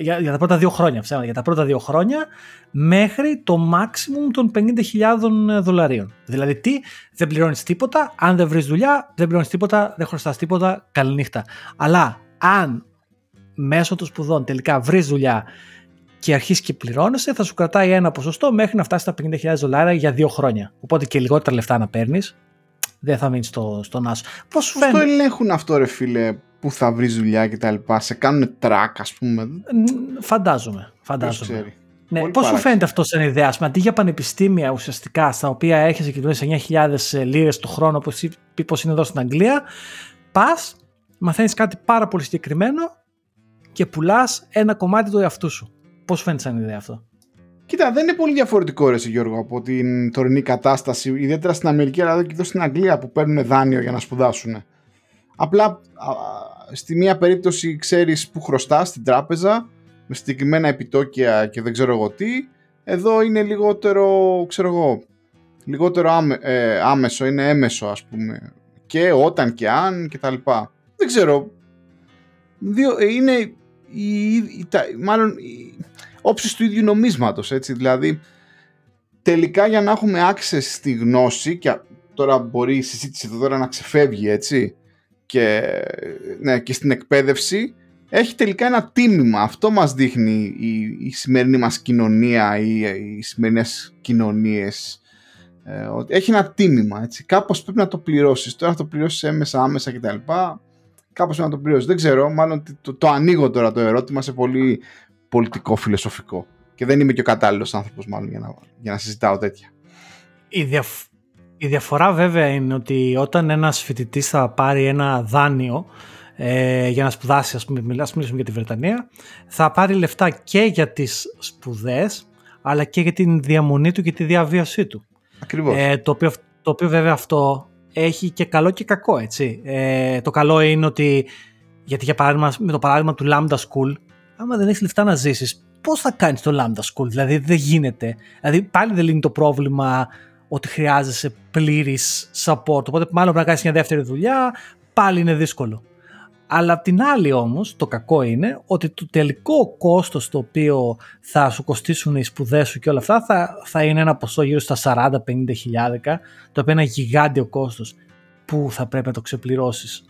για τα πρώτα 2 χρόνια, για τα πρώτα 2 χρόνια, μέχρι το maximum των $50,000. Δηλαδή τι, δεν πληρώνεις τίποτα, αν δεν βρεις δουλειά, δεν πληρώνεις τίποτα, δεν χρωστάς τίποτα, καληνύχτα. Αλλά αν μέσω των σπουδών τελικά βρεις δουλειά και αρχίσεις και πληρώνεσαι, θα σου κρατάει ένα ποσοστό μέχρι να φτάσει στα $50,000 για 2 χρόνια. Οπότε και λιγότερα λεφτά να παίρνεις, δεν θα μείνεις στον άσο. Πώς το ελέγχουν αυτό, ρε φίλε, που θα βρεις δουλειά και τα λοιπά? Σε κάνουν track, ας πούμε? Φαντάζομαι. Ναι, πώς σου φαίνεται αυτό σαν ιδέα? Αντί για πανεπιστήμια ουσιαστικά, στα οποία έρχεσαι και δουλεύεις 9,000 λίρες το χρόνο, όπως είναι εδώ στην Αγγλία, πας, μαθαίνεις κάτι πάρα πολύ συγκεκριμένο και πουλάς ένα κομμάτι του εαυτού σου. Πώς φαίνεται σαν ιδέα αυτό? Κοίτα, δεν είναι πολύ διαφορετικό, ρε Γιώργο, από την τωρινή κατάσταση, ιδιαίτερα στην Αμερική, αλλά και εδώ στην Αγγλία, που παίρνουν δάνειο για να σπουδάσουν. Απλά στη μία περίπτωση ξέρεις που χρωστάς στην τράπεζα, με συγκεκριμένα επιτόκια και δεν ξέρω εγώ τι. Εδώ είναι λιγότερο άμεσο, είναι έμεσο, ας πούμε, και όταν και αν και τα λοιπά. Δεν ξέρω, είναι... μάλλον όψεις του ίδιου νομίσματος, έτσι, δηλαδή τελικά για να έχουμε access στη γνώση, και τώρα μπορεί η συζήτηση εδώ τώρα να ξεφεύγει, έτσι, και στην εκπαίδευση έχει τελικά ένα τίμημα. Αυτό μας δείχνει η σημερινή μας κοινωνία, οι σημερινές κοινωνίες, ότι έχει ένα τίμημα, έτσι, κάπως πρέπει να το πληρώσεις. Τώρα θα το πληρώσεις έμεσα και τα λοιπά. Κάπως να το πληρώσει. Δεν ξέρω, μάλλον το ανοίγω τώρα το ερώτημα σε πολύ πολιτικό, φιλοσοφικό. Και δεν είμαι και ο κατάλληλος άνθρωπος, μάλλον, για να συζητάω τέτοια. Η διαφορά βέβαια είναι ότι όταν ένας φοιτητής θα πάρει ένα δάνειο για να σπουδάσει, ας πούμε, μιλήσουμε για τη Βρετανία, θα πάρει λεφτά και για τις σπουδές, αλλά και για την διαμονή του και τη διαβίωσή του. Ακριβώς. Το οποίο βέβαια αυτό έχει και καλό και κακό, έτσι. Το καλό είναι ότι, γιατί για παράδειγμα, με το παράδειγμα του Lambda School, άμα δεν έχεις λεφτά να ζήσεις, πώς θα κάνεις το Lambda School? Δηλαδή δεν γίνεται. Δηλαδή πάλι δεν λύνει το πρόβλημα ότι χρειάζεσαι πλήρης support. Οπότε μάλλον πρέπει να κάνεις μια δεύτερη δουλειά, πάλι είναι δύσκολο. Αλλά απ' την άλλη όμως, το κακό είναι ότι το τελικό κόστος το οποίο θα σου κοστίσουν οι σπουδές σου και όλα αυτά θα είναι ένα ποσό γύρω στα 40-50 χιλιάρικα, το οποίο είναι ένα γιγάντιο κόστος που θα πρέπει να το ξεπληρώσεις.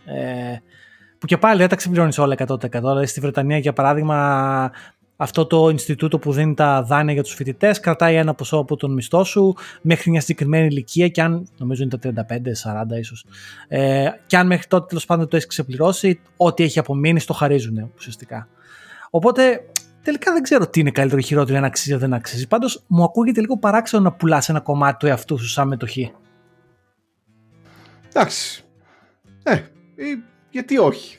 Που και πάλι δεν τα ξεπληρώνεις όλα 100%. Δηλαδή στη Βρετανία, για παράδειγμα, αυτό το Ινστιτούτο που δίνει τα δάνεια για τους φοιτητές κρατάει ένα ποσό από τον μισθό σου μέχρι μια συγκεκριμένη ηλικία, και αν, νομίζω είναι τα 35-40 ίσως, και αν μέχρι τότε τέλος πάντων το έχεις ξεπληρώσει, ό,τι έχει απομείνει στο χαρίζουν ουσιαστικά. Οπότε τελικά δεν ξέρω τι είναι καλύτερο ή χειρότερο, αν αξίζει ή δεν αξίζει. Πάντως μου ακούγεται λίγο παράξενο να πουλάς ένα κομμάτι του εαυτού σου σαν μετοχή. Εντάξει. Γιατί όχι?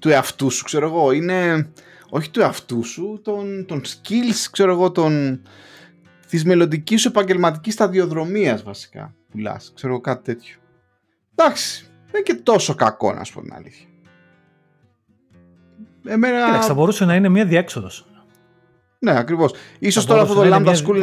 Του εαυτού σου, ξέρω εγώ, είναι... Όχι του εαυτού σου, των skills, ξέρω εγώ, της μελλοντικής σου επαγγελματικής σταδιοδρομίας βασικά πουλάς, ξέρω εγώ, κάτι τέτοιο. Εντάξει, δεν είναι και τόσο κακό, να σου πω την αλήθεια. Κοιτάξτε, θα μπορούσε να είναι μια διέξοδος. Ναι, ακριβώς. Ίσως τώρα αυτό το Lambda School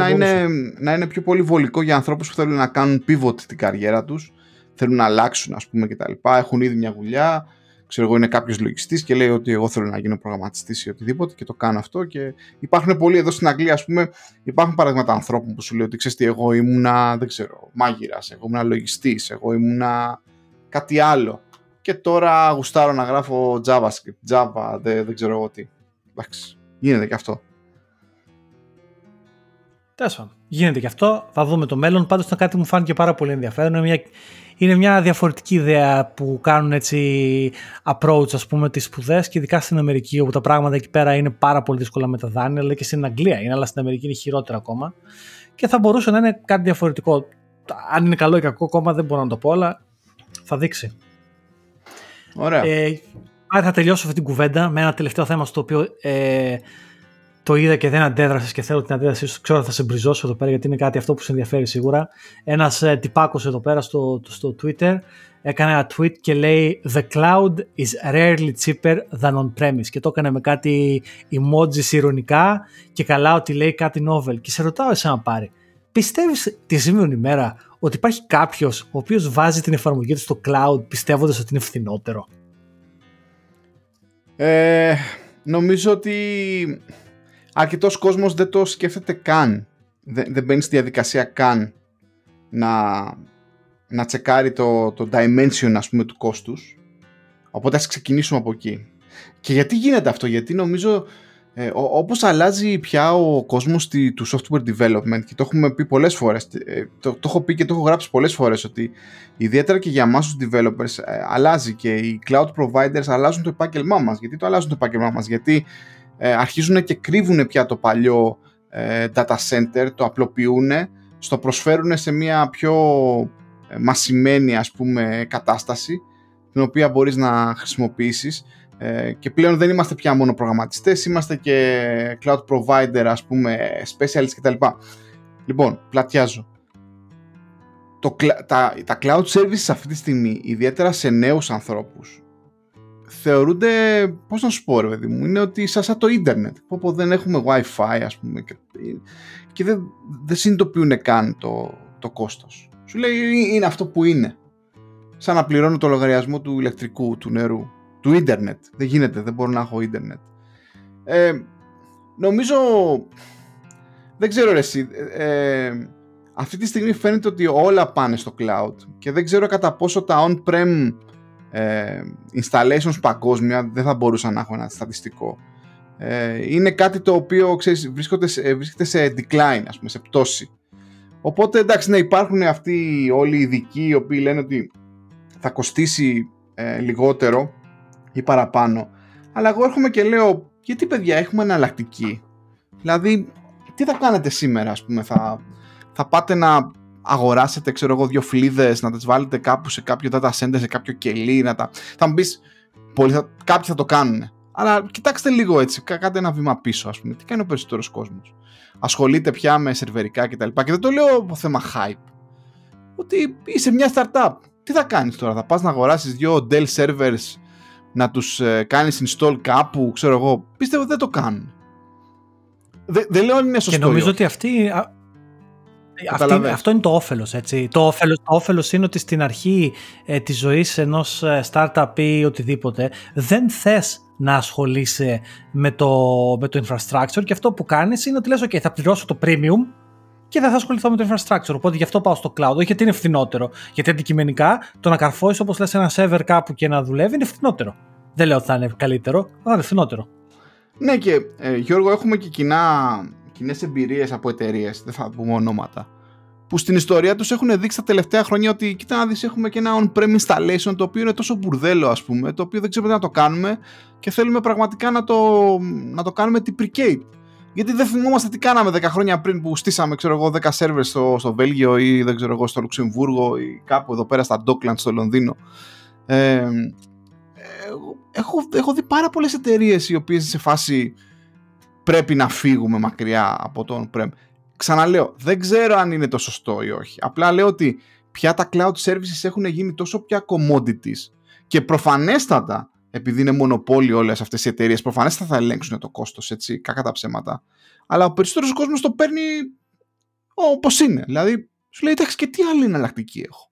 να είναι πιο πολύ βολικό για ανθρώπους που θέλουν να κάνουν pivot την καριέρα τους, θέλουν να αλλάξουν, ας πούμε, κτλ. Έχουν ήδη μια δουλειά. Ξέρω εγώ, είναι κάποιος λογιστής και λέει ότι εγώ θέλω να γίνω προγραμματιστής ή οτιδήποτε και το κάνω αυτό. Και υπάρχουν πολλοί εδώ στην Αγγλία, ας πούμε, υπάρχουν παραδείγματα ανθρώπων που σου λέει ότι ξέρεις τι, εγώ ήμουνα, δεν ξέρω, μάγειρας, εγώ ήμουνα λογιστής, εγώ ήμουνα κάτι άλλο. Και τώρα γουστάρω να γράφω JavaScript, Java, δεν ξέρω εγώ τι. Εντάξει, γίνεται και αυτό. Τέσσερα. Γίνεται και αυτό. Θα δούμε το μέλλον. Πάντως ήταν κάτι που μου φάνηκε πάρα πολύ ενδιαφέρον. Είναι μια διαφορετική ιδέα που κάνουν έτσι approach, ας πούμε, τις σπουδές, και ειδικά στην Αμερική, όπου τα πράγματα εκεί πέρα είναι πάρα πολύ δύσκολα με τα δάνεια, αλλά και στην Αγγλία είναι, αλλά στην Αμερική είναι χειρότερα ακόμα. Και θα μπορούσε να είναι κάτι διαφορετικό. Αν είναι καλό ή κακό ακόμα δεν μπορώ να το πω, αλλά θα δείξει. Ωραία. Άρα θα τελειώσω αυτή την κουβέντα με ένα τελευταίο θέμα, στο οποίο το είδα και δεν αντέδρασες και θέλω την αντίδρασή σου. Ξέρω θα σε μπριζώσω εδώ πέρα, γιατί είναι κάτι αυτό που σε ενδιαφέρει σίγουρα. Ένας τυπάκος εδώ πέρα στο Twitter έκανε ένα tweet και λέει «The cloud is rarely cheaper than on-premise», και το έκανε με κάτι emojis ειρωνικά και καλά ότι λέει κάτι novel. Και σε ρωτάω εσένα πάρει, πιστεύεις τη σήμερα ημέρα ότι υπάρχει κάποιος ο οποίος βάζει την εφαρμογή του στο cloud πιστεύοντας ότι είναι φθηνότερο? Νομίζω ότι αρκετός κόσμος δεν το σκέφτεται καν. Δεν μπαίνει στη διαδικασία καν να τσεκάρει το dimension, ας πούμε, του κόστους. Οπότε ας ξεκινήσουμε από εκεί. Και γιατί γίνεται αυτό? Γιατί νομίζω όπως αλλάζει πια ο κόσμος του software development, και το έχουμε πει πολλές φορές, το έχω πει και το έχω γράψει πολλές φορές, ότι ιδιαίτερα και για εμάς τους developers αλλάζει, και οι cloud providers αλλάζουν το επάγγελμά μας. Γιατί το αλλάζουν το επάγγελμά μας? Γιατί αρχίζουν και κρύβουν πια το παλιό data center, το απλοποιούν, στο προσφέρουν σε μια πιο μασημένη, ας πούμε, κατάσταση, την οποία μπορείς να χρησιμοποιήσεις. Και πλέον δεν είμαστε πια μόνο προγραμματιστές, είμαστε και cloud provider, ας πούμε, specialists κτλ. Λοιπόν, πλατιάζω. Τα cloud services αυτή τη στιγμή, ιδιαίτερα σε νέους ανθρώπους, θεωρούνται, πώς να σου πω ρε παιδί μου, είναι ότι σαν το ίντερνετ, όπου δεν έχουμε WiFi, ας πούμε, και δεν συνειδητοποιούν καν το κόστος. Σου λέει είναι αυτό που είναι, σαν να πληρώνω το λογαριασμό του ηλεκτρικού, του νερού, του ίντερνετ. Δεν γίνεται, δεν μπορώ να έχω ίντερνετ. Νομίζω, δεν ξέρω ρε εσύ, αυτή τη στιγμή φαίνεται ότι όλα πάνε στο cloud, και δεν ξέρω κατά πόσο τα on-prem installations παγκόσμια, δεν θα μπορούσα να έχω ένα στατιστικό, είναι κάτι το οποίο, ξέρεις, βρίσκεται σε decline, ας πούμε, σε πτώση. Οπότε εντάξει, να υπάρχουν αυτοί όλοι οι ειδικοί οι οποίοι λένε ότι θα κοστίσει λιγότερο ή παραπάνω, αλλά εγώ έρχομαι και λέω, γιατί παιδιά, έχουμε εναλλακτική. Δηλαδή τι θα κάνετε σήμερα, ας πούμε? Θα πάτε να αγοράσετε, ξέρω εγώ, 2 φλίδες, να τις βάλετε κάπου σε κάποιο data center, σε κάποιο κελί, θα μου πεις, κάποιοι θα το κάνουν, αλλά κοιτάξτε λίγο έτσι, κάντε ένα βήμα πίσω, ας πούμε. Τι κάνει ο περισσότερος κόσμος? Ασχολείται πια με σερβερικά κτλ. Και δεν το λέω από θέμα hype, ότι είσαι μια startup, τι θα κάνεις τώρα? Θα πας να αγοράσεις 2 Dell servers, να τους κάνεις install κάπου, ξέρω εγώ? Πίστευω δεν το κάνουν. Δεν λέω αν είναι σωστό. Και νομίζω ότι αυτό είναι το όφελος, έτσι. Το όφελος είναι ότι στην αρχή της ζωής ενός startup ή οτιδήποτε, δεν θες να ασχολείσαι με το infrastructure, και αυτό που κάνεις είναι ότι λες «OK, θα πληρώσω το premium και δεν θα ασχοληθώ με το infrastructure, οπότε γι' αυτό πάω στο cloud». Όχι γιατί είναι φθηνότερο, γιατί αντικειμενικά το να καρφώσεις, όπως λες, ένα server κάπου και να δουλεύει είναι φθηνότερο. Δεν λέω ότι θα είναι καλύτερο, αλλά θα είναι φθηνότερο. Ναι, και Γιώργο, έχουμε και κοινές εμπειρίες από εταιρείες, δεν θα πούμε ονόματα, που στην ιστορία τους έχουν δείξει τα τελευταία χρόνια ότι κοίτα να δεις, έχουμε και ένα on-prem installation, το οποίο είναι τόσο μπουρδέλο, ας πούμε, το οποίο δεν ξέρουμε τι να το κάνουμε, και θέλουμε πραγματικά να το κάνουμε deprecate. Γιατί δεν θυμόμαστε τι κάναμε 10 χρόνια πριν που στήσαμε, ξέρω εγώ, 10 servers στο Βέλγιο, ή δεν ξέρω εγώ, στο Λουξεμβούργο, ή κάπου εδώ πέρα στα Docklands, στο Λονδίνο. Έχω δει πάρα πολλές εταιρείες οι οποίες σε φάση πρέπει να φύγουμε μακριά από το on-prem. Ξαναλέω, δεν ξέρω αν είναι το σωστό ή όχι. Απλά λέω ότι πια τα cloud services έχουν γίνει τόσο πια commodities, και προφανέστατα, επειδή είναι μονοπόλιο όλες αυτές οι εταιρείες, προφανέστατα θα ελέγξουν το κόστος, έτσι, κακά τα ψέματα. Αλλά ο περισσότερος κόσμος το παίρνει όπως είναι. Δηλαδή, σου λέει, εντάξει, και τι άλλη εναλλακτική έχω?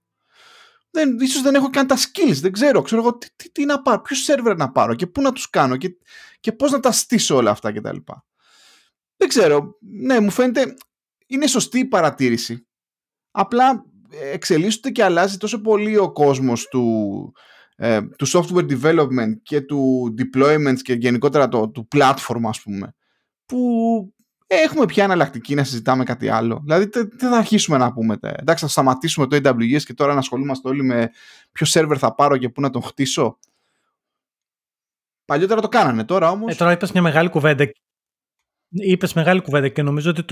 Ίσως δεν έχω καν τα skills, δεν ξέρω εγώ τι να πάρω, ποιους σερβερ να πάρω και πού να τους κάνω και πώς να τα στήσω όλα αυτά κτλ. Δεν ξέρω, ναι, μου φαίνεται είναι σωστή η παρατήρηση, απλά εξελίσσεται και αλλάζει τόσο πολύ ο κόσμος του του software development και του deployment και γενικότερα του platform, ας πούμε, που έχουμε πια εναλλακτική να συζητάμε κάτι άλλο. Δηλαδή, τι θα αρχίσουμε να πούμε, εντάξει, θα σταματήσουμε το AWS και τώρα να ασχολούμαστε όλοι με ποιο σερβερ θα πάρω και πού να τον χτίσω. Παλιότερα το κάνανε, τώρα όμως... Τώρα είπες μια μεγάλη κουβέντα. Είπες μεγάλη κουβέντα και νομίζω ότι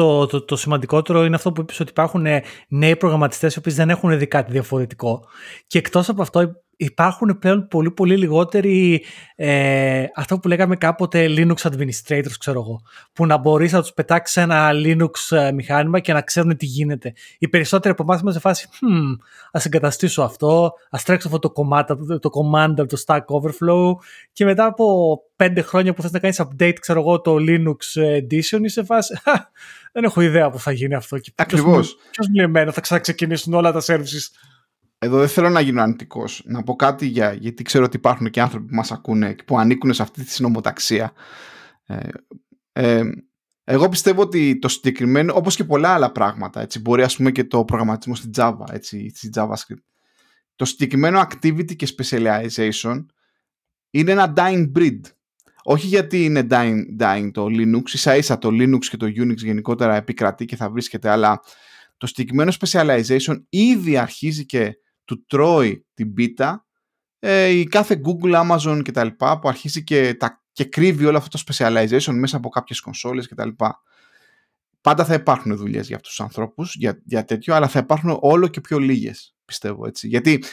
το σημαντικότερο είναι αυτό που είπες, ότι υπάρχουν νέοι προγραμματιστές οι οποίοι δεν έχουν δει κάτι διαφορετικό. Και εκτός από αυτό υπάρχουν πλέον πολύ πολύ λιγότεροι αυτό που λέγαμε κάποτε Linux administrators, ξέρω εγώ, που να μπορείς να τους πετάξεις ένα Linux μηχάνημα και να ξέρουν τι γίνεται. Οι περισσότεροι από εμάς είμαστε σε φάση ας εγκαταστήσω αυτό, ας τρέξω αυτό το command από το Stack Overflow, και μετά από 5 χρόνια που θες να κάνεις update, ξέρω εγώ, το Linux Edition, είσαι φάση δεν έχω ιδέα που θα γίνει αυτό. Ακριβώς. Ποιος μιλάει εμένα, θα ξαναξεκινήσουν όλα τα services. Εδώ δεν θέλω να γίνω αρνητικός. Να πω κάτι γιατί ξέρω ότι υπάρχουν και άνθρωποι που μας ακούνε και που ανήκουν σε αυτή τη συνομοταξία. Εγώ πιστεύω ότι το συγκεκριμένο, όπως και πολλά άλλα πράγματα, έτσι, μπορεί, ας πούμε, και το προγραμματισμό στην Java, έτσι, στη JavaScript, το συγκεκριμένο activity και specialization είναι ένα dying breed. Όχι γιατί είναι dying το Linux, ίσα ίσα το Linux και το Unix γενικότερα επικρατεί και θα βρίσκεται, αλλά το συγκεκριμένο specialization ήδη αρχίζει και του τρώει την πίτα η κάθε Google, Amazon και τα λοιπά, που αρχίζει και κρύβει όλο αυτό το specialization μέσα από κάποιες κονσόλες και τα λοιπά. Πάντα θα υπάρχουν δουλειές για αυτούς τους ανθρώπους, για τέτοιο, αλλά θα υπάρχουν όλο και πιο λίγες, πιστεύω, έτσι. Γιατί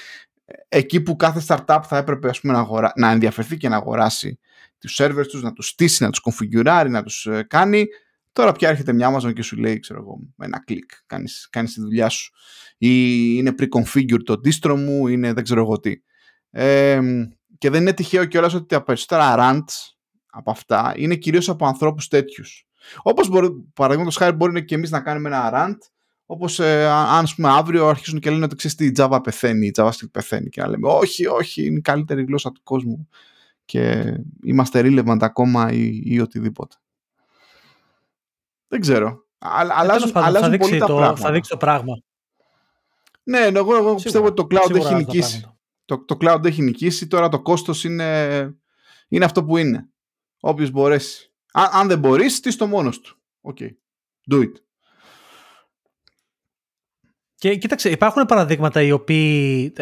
εκεί που κάθε startup θα έπρεπε, ας πούμε, να ενδιαφερθεί και να αγοράσει τους servers τους, να τους στήσει, να τους configurάρει, να τους κάνει, τώρα πια έρχεται μια Amazon και σου λέει, ξέρω εγώ, με ένα κλικ κάνεις τη δουλειά σου, ή είναι pre-configured το distro μου, είναι δεν ξέρω εγώ τι. Και δεν είναι τυχαίο κιόλας ότι τα περισσότερα rants από αυτά είναι κυρίως από ανθρώπους τέτοιους. Όπως, παραδείγματος χάρη, μπορεί και εμείς να κάνουμε ένα rant, όπως αν, ας πούμε, αύριο αρχίζουν και λένε ότι, ξέρεις τι, η Java πεθαίνει, η JavaScript πεθαίνει, και να λέμε όχι, είναι η καλύτερη γλώσσα του κόσμου και είμαστε relevant ακόμα ή οτιδήποτε. Δεν ξέρω. Αλλάζουν πολύ τα πράγματα. Θα δείξει το πράγμα. Ναι, εγώ πιστεύω ότι το cloud έχει νικήσει. Το cloud έχει νικήσει. Τώρα το κόστος είναι αυτό που είναι. Όποιος μπορέσει. Αν δεν μπορείς, τι στο μόνος του. Okay. Do it. Και κοίταξε, υπάρχουν παραδείγματα οι οποίοι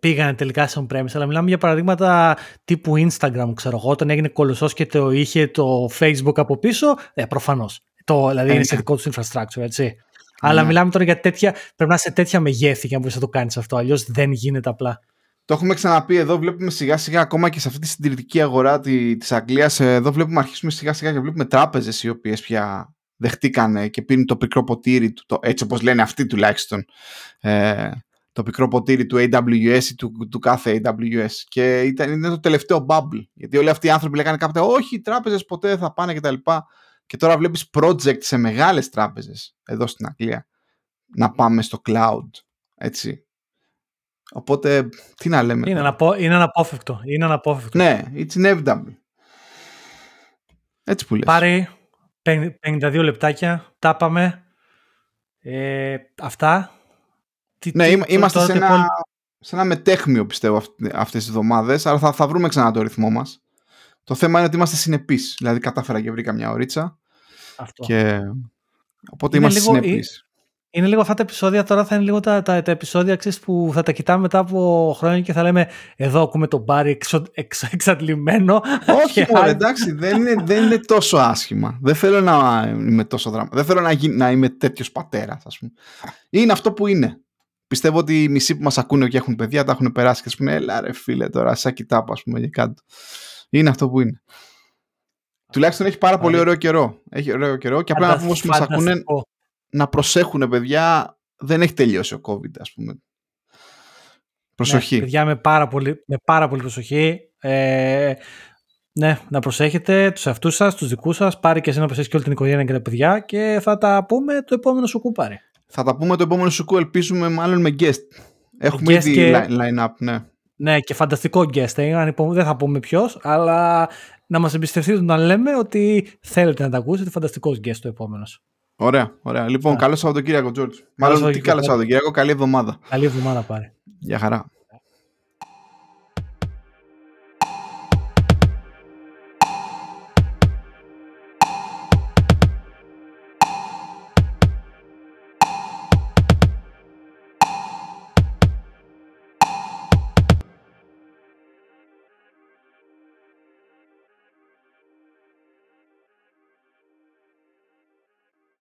πήγαν τελικά σε on-premise, αλλά μιλάμε για παραδείγματα τύπου Instagram, ξέρω εγώ. Όταν έγινε κολοσσός και το είχε το Facebook από πίσω, προφανώς. Δηλαδή είναι σε δικό του infrastructure, έτσι. Yeah. Αλλά μιλάμε τώρα για τέτοια. Πρέπει να είσαι τέτοια μεγέθη για να μπορείς να το κάνεις αυτό. Αλλιώς δεν γίνεται απλά. Το έχουμε ξαναπεί εδώ. Βλέπουμε σιγά σιγά ακόμα και σε αυτή τη συντηρητική αγορά της Αγγλίας. Εδώ αρχίσουμε σιγά σιγά και βλέπουμε τράπεζες οι οποίες πια δεχτήκανε και πίνουν το πικρό ποτήρι του. Έτσι όπως λένε αυτοί τουλάχιστον. Το πικρό ποτήρι του AWS ή του κάθε AWS. Και είναι το τελευταίο bubble. Γιατί όλοι αυτοί οι άνθρωποι λέγανε κάποτε, όχι, οι τράπεζες ποτέ δεν θα πάνε κτλ. Και τώρα βλέπεις project σε μεγάλες τράπεζες εδώ στην Αγγλία να πάμε στο cloud, έτσι. Οπότε τι να λέμε. Είναι αναπόφευκτο. Ναι, it's inevitable. Έτσι που λες. Πάρει 52 λεπτάκια, τα πάμε. Αυτά. Ναι, είμαστε σε ένα μετέχμιο, πιστεύω, αυτές τις εβδομάδες, αλλά θα βρούμε ξανά το ρυθμό μας. Το θέμα είναι ότι είμαστε συνεπείς. Δηλαδή κατάφερα και βρήκα μια ωρίτσα. Αυτό. Και... Οπότε είμαστε συνεπείς. Είναι λίγο αυτά τα επεισόδια τώρα, θα είναι λίγο τα επεισόδια, ξέρεις, που θα τα κοιτάμε μετά από χρόνια και θα λέμε, εδώ ακούμε τον Μπάρι εξαντλημένο. Όχι, εντάξει, δεν είναι τόσο άσχημα. Δεν θέλω να είμαι τόσο δράμα. Δεν θέλω να είμαι τέτοιος πατέρας, ας πούμε. Είναι αυτό που είναι. Πιστεύω ότι οι μισοί που μας ακούνε και έχουν παιδιά τα έχουν περάσει και ας πούμε, έλα ρε φίλε τώρα, σαν κοιτάπα, ας πούμε, και κάτω. Είναι αυτό που είναι. Τουλάχιστον έχει πάρα πολύ ωραίο καιρό. Έχει ωραίο καιρό και απλά να πούμε όσοι μας ακούνε να προσέχουν, παιδιά. Δεν έχει τελειώσει ο COVID, ας πούμε. Προσοχή. Ναι, παιδιά, με πάρα πολύ προσοχή. Ναι, να προσέχετε τους αυτούς σας, τους δικούς σας. Πάρε και εσύ να προσέχεις και όλη την οικογένεια και τα παιδιά, και θα τα πούμε το επόμενο σουκού, πάρε. Θα τα πούμε το επόμενο σουκού, ελπίζουμε, μάλλον με guest. Έχουμε ήδη και... line-up, ναι. Ναι, και φανταστικό guest. Δεν θα πούμε ποιος, αλλά να μας εμπιστευτείτε να λέμε ότι θέλετε να τα ακούσετε. Φανταστικός guest ο επόμενος. Ωραία. Λοιπόν, καλό Σαββατοκύριακο, Τζόρτζ. Μάλλον τι καλό Σαββατοκύριακο, καλή εβδομάδα. Καλή εβδομάδα, πάρε. Γεια χαρά.